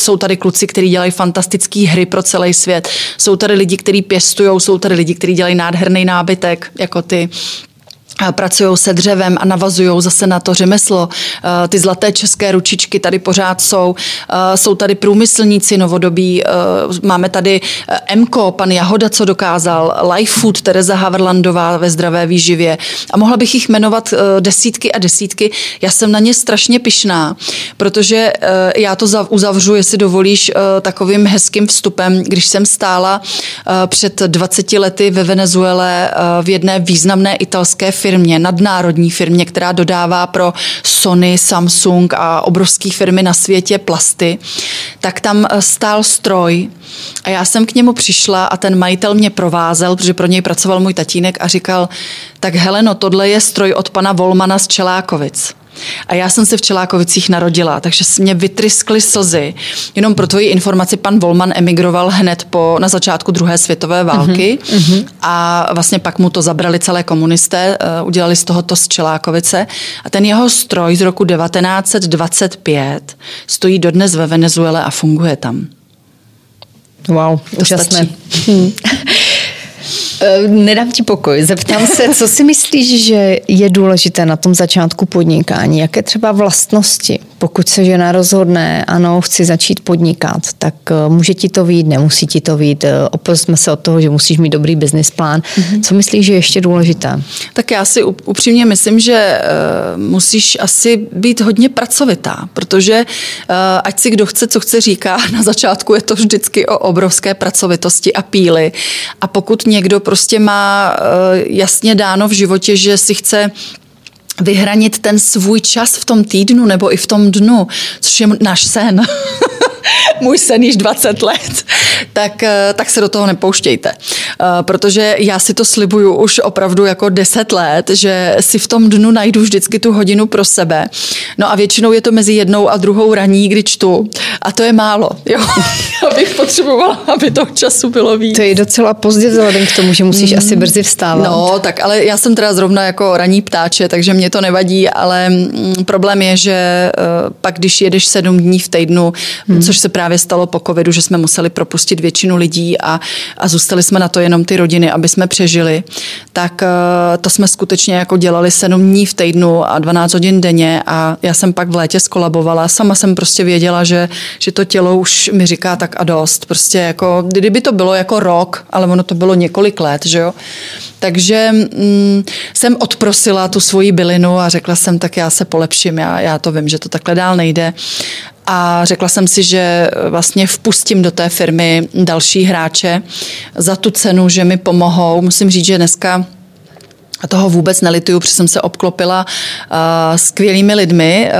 jsou tady kluci, kteří dělají fantastické hry pro celý svět, jsou tady lidi, kteří pěstujou, jsou tady lidi, kteří dělají nádherný nábytek, jako ty. Pracují se dřevem a navazují zase na to řemeslo. Ty zlaté české ručičky tady pořád jsou. Jsou tady průmyslníci novodobí. Máme tady Emko, pan Jahoda, co dokázal, Life Food, Tereza Haverlandová ve zdravé výživě. A mohla bych jich jmenovat desítky a desítky. Já jsem na ně strašně pyšná, protože já to uzavřu, jestli dovolíš, takovým hezkým vstupem. Když jsem stála před dvaceti lety ve Venezuele v jedné významné italské firmě, Firmě, nadnárodní firmě, která dodává pro Sony, Samsung a obrovské firmy na světě plasty, tak tam stál stroj a já jsem k němu přišla a ten majitel mě provázel, protože pro něj pracoval můj tatínek a říkal, tak Heleno, tohle je stroj od pana Volmana z Čelákovic. A já jsem se v Čelákovicích narodila, takže mě vytryskly slzy. Jenom pro tvoji informaci, pan Volman emigroval hned po, na začátku druhé světové války mm-hmm. a vlastně pak mu to zabrali celé komunisté, udělali z tohoto z Čelákovice. A ten jeho stroj z roku devatenáct dvacet pět stojí dodnes ve Venezuele a funguje tam. Wow, to úžasné. Nedám ti pokoj. Zeptám se, co si myslíš, že je důležité na tom začátku podnikání? Jaké třeba vlastnosti? Pokud se žena rozhodne, ano, chci začít podnikat, tak může ti to vyjít, nemusí ti to vyjít. Opustíme se od toho, že musíš mít dobrý business plán. Mm-hmm. Co myslíš, že je ještě důležité? Tak já si upřímně myslím, že uh, musíš asi být hodně pracovitá, protože uh, ať si kdo chce, co chce říká, na začátku je to vždycky o obrovské pracovitosti a píly. A pokud někdo prostě má jasně dáno v životě, že si chce vyhranit ten svůj čas v tom týdnu nebo i v tom dnu, což je náš sen, můj sen již dvacet let, tak, tak se do toho nepouštějte. Protože já si to slibuju už opravdu jako deset let, že si v tom dnu najdu vždycky tu hodinu pro sebe. No a většinou je to mezi jednou a druhou raní, kdy čtu. A to je málo. Jo? Já bych potřebovala, aby toho času bylo víc. To je docela pozdě vzhledem k tomu, že musíš mm. asi brzy vstávat. No, tak ale já jsem teda zrovna jako raní ptáče, takže mě to nevadí, ale mm, problém je, že uh, pak když jedeš sedm dní v týdnu, mm. což se právě stalo po covidu, že jsme museli propustit většinu lidí a, a zůstali jsme na to jenom ty rodiny, aby jsme přežili, tak uh, to jsme skutečně jako dělali sedm dní v týdnu a dvanáct hodin denně a já jsem pak v létě skolabovala. Sama jsem prostě věděla, že, že to tělo už mi říká tak a dost. Prostě jako, kdyby to bylo jako rok, ale ono to bylo několik let, že jo. Takže mm, jsem odprosila tu svoji bylinu a řekla jsem, tak já se polepším, já, já to vím, že to takhle dál nejde. A řekla jsem si, že vlastně vpustím do té firmy další hráče za tu cenu, že mi pomohou. Musím říct, že dneska toho vůbec nelituju, protože jsem se obklopila uh, skvělými lidmi uh,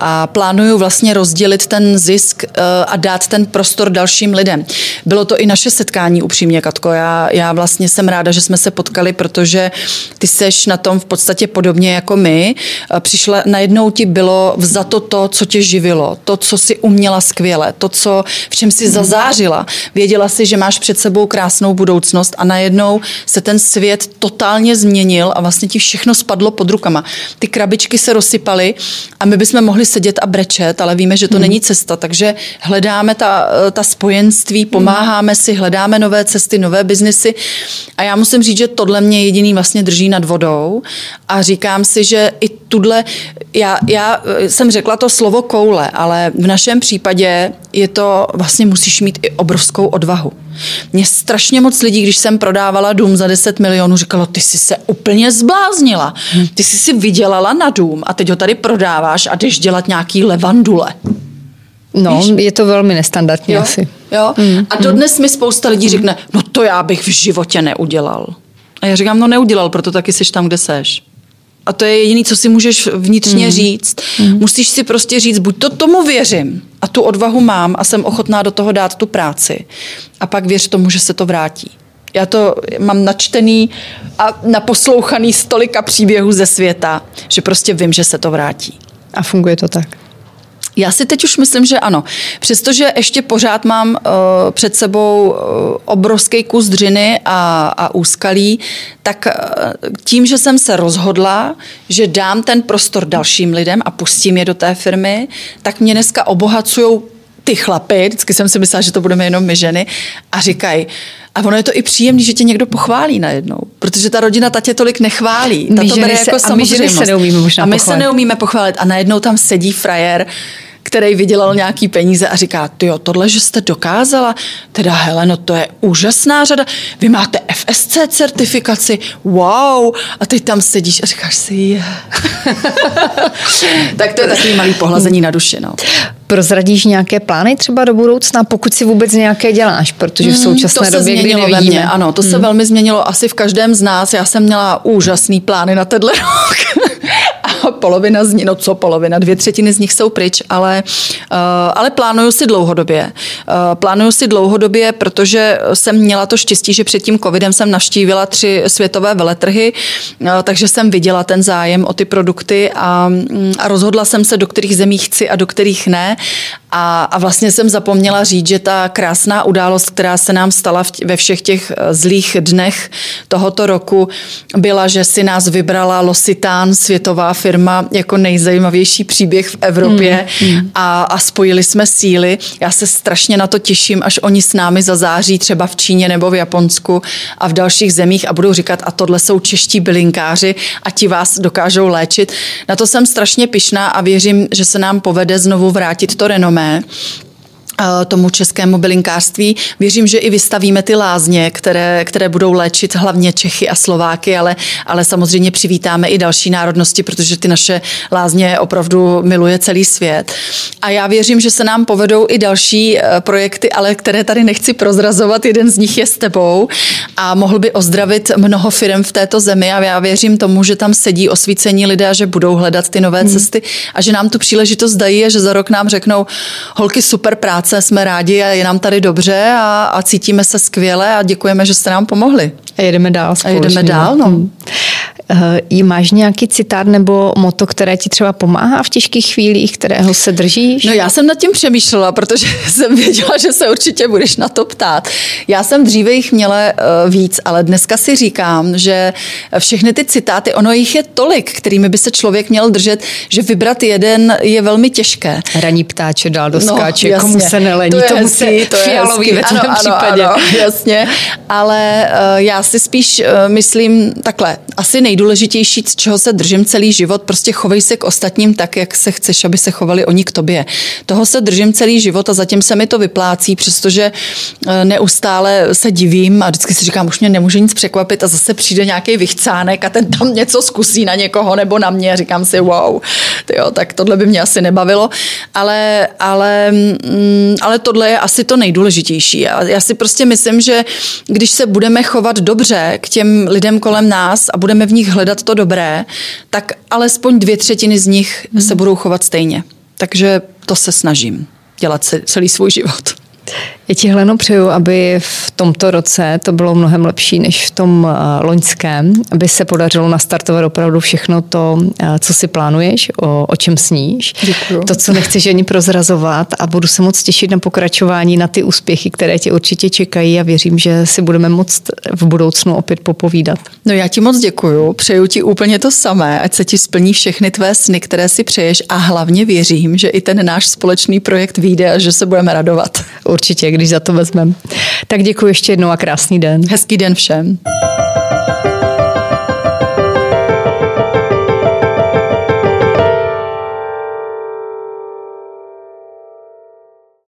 a plánuju vlastně rozdělit ten zisk uh, a dát ten prostor dalším lidem. Bylo to i naše setkání, upřímně, Katko. Já, já vlastně jsem ráda, že jsme se potkali, protože ty seš na tom v podstatě podobně jako my. Přišla, najednou ti bylo vzato to, co tě živilo, to, co jsi uměla skvěle, to, co, v čem jsi zazářila. Věděla jsi, že máš před sebou krásnou budoucnost a najednou se ten svět totálně změnil a vlastně ti všechno spadlo pod rukama. Ty krabičky se rozsypaly a my bychom mohli sedět a brečet, ale víme, že to hmm. není cesta, takže hledáme ta, ta spojenství, pomáháme si, hledáme nové cesty, nové biznesy a já musím říct, že tohle mě jediný vlastně drží nad vodou a říkám si, že i tuhle, já, já jsem řekla to slovo koule, ale v našem případě je to, vlastně musíš mít i obrovskou odvahu. Mě strašně moc lidí, když jsem prodávala dům za deset milionů, říkalo, ty jsi se úplně zbláznila, ty jsi si vydělala na dům a teď ho tady prodáváš a jdeš dělat nějaký levandule. No, víš? Je to velmi nestandardní, jo? Asi. Jo? Mm. A dodnes mi spousta lidí řekne, no to já bych v životě neudělal. A já říkám, no neudělal, proto taky jsi tam, kde seš. A to je jediné, co si můžeš vnitřně mm. říct. Mm. Musíš si prostě říct, buď to tomu věřím a tu odvahu mám a jsem ochotná do toho dát tu práci. A pak věř tomu, že se to vrátí. Já to mám načtený a naposlouchaný z tolika příběhů ze světa, že prostě vím, že se to vrátí. A funguje to tak? Já si teď už myslím, že ano. Přestože ještě pořád mám uh, před sebou uh, obrovský kus dřiny a, a úskalí, tak uh, tím, že jsem se rozhodla, že dám ten prostor dalším lidem a pustím je do té firmy, tak mě dneska obohacujou ty chlapy, vždycky jsem si myslela, že to budeme jenom my ženy, a říkají, a ono je to i příjemný, že tě někdo pochválí najednou, protože ta rodina ta tě tolik nechválí. Ta to bere jako samozřejmost. A my, se možná a my se neumíme pochválit. A najednou tam sedí frajer, který vydělal nějaký peníze a říká, tyjo, tohle, že jste dokázala, teda Heleno, to je úžasná řada, vy máte F S C certifikaci, wow, a teď tam sedíš a říkáš si, je. Tak to je takový malý pohlazení na duši, no. Prozradíš nějaké plány třeba do budoucna, pokud si vůbec nějaké děláš, protože v současné mm, době, kdy nevidíme. Ano, to mm. se velmi změnilo asi v každém z nás, já jsem měla úžasný plány na tenhle rok. polovina z nich, no co polovina, dvě třetiny z nich jsou pryč, ale, ale plánuju si dlouhodobě. Plánuju si dlouhodobě, protože jsem měla to štěstí, že před tím covidem jsem navštívila tři světové veletrhy, takže jsem viděla ten zájem o ty produkty a, a rozhodla jsem se, do kterých zemí chci a do kterých ne. A, a vlastně jsem zapomněla říct, že ta krásná událost, která se nám stala v, ve všech těch zlých dnech tohoto roku, byla, že si nás vybrala Loccitane, světová firma, jako nejzajímavější příběh v Evropě mm, mm. A, a spojili jsme síly. Já se strašně na to těším, až oni s námi zazáří třeba v Číně nebo v Japonsku a v dalších zemích a budou říkat, a tohle jsou čeští bylinkáři a ti vás dokážou léčit. Na to jsem strašně pyšná a věřím, že se nám povede znovu vrátit to renomé tomu českému bylinkářství. Věřím, že i vystavíme ty lázně, které, které budou léčit hlavně Čechy a Slováky, ale, ale samozřejmě přivítáme i další národnosti, protože ty naše lázně opravdu miluje celý svět. A já věřím, že se nám povedou i další projekty, ale které tady nechci prozrazovat. Jeden z nich je s tebou a mohl by ozdravit mnoho firem v této zemi a já věřím tomu, že tam sedí osvícení lidé a že budou hledat ty nové hmm. cesty a že nám tu příležitost dají a že za rok nám řeknou, holky, super práce, jsme rádi a je nám tady dobře a, a cítíme se skvěle a děkujeme, že jste nám pomohli. A jedeme dál společně. A jedeme dál, no. Hmm. Uh, máš nějaký citát nebo moto, které ti třeba pomáhá v těžkých chvílích, kterého se držíš? No já jsem nad tím přemýšlela, protože jsem věděla, že se určitě budeš na to ptát. Já jsem dříve jich měla uh, víc, ale dneska si říkám, že všechny ty citáty, ono jich je tolik, kterými by se člověk měl držet, že vybrat jeden je velmi těžké. Hraní ptáče dál do skáče, no, komu se nelení, to, to musí to fialový ve tvém případě. Ano, jasně, ale uh, já si spíš uh, myslím takhle, asi nejdůležitější, z čeho se držím celý život, prostě chovej se k ostatním tak, jak se chceš, aby se chovali oni k tobě. Toho se držím celý život a zatím se mi to vyplácí, přestože neustále se divím a vždycky si říkám, už mě nemůže nic překvapit a zase přijde nějaký vychcánek a ten tam něco zkusí na někoho nebo na mě a říkám si, wow, tyjo, tak tohle by mě asi nebavilo, ale, ale, ale tohle je asi to nejdůležitější. Já, já si prostě myslím, že když se budeme chovat dobře k těm lidem kolem nás a budeme v nich hledat to dobré, tak alespoň dvě třetiny z nich hmm. se budou chovat stejně. Takže to se snažím dělat celý svůj život. Já ti, Heleno, přeju, aby v tomto roce to bylo mnohem lepší než v tom loňském, aby se podařilo nastartovat opravdu všechno to, co si plánuješ, o, o čem sníš. Děkuju. To, co nechceš ani prozrazovat a budu se moc těšit na pokračování, na ty úspěchy, které tě určitě čekají a věřím, že si budeme moct v budoucnu opět popovídat. No já ti moc děkuju, přeju ti úplně to samé, ať se ti splní všechny tvé sny, které si přeješ a hlavně věřím, že i ten náš společný projekt vyjde a že se budeme radovat. Určitě, když za to vezmeme. Tak děkuji ještě jednou a krásný den. Hezký den všem.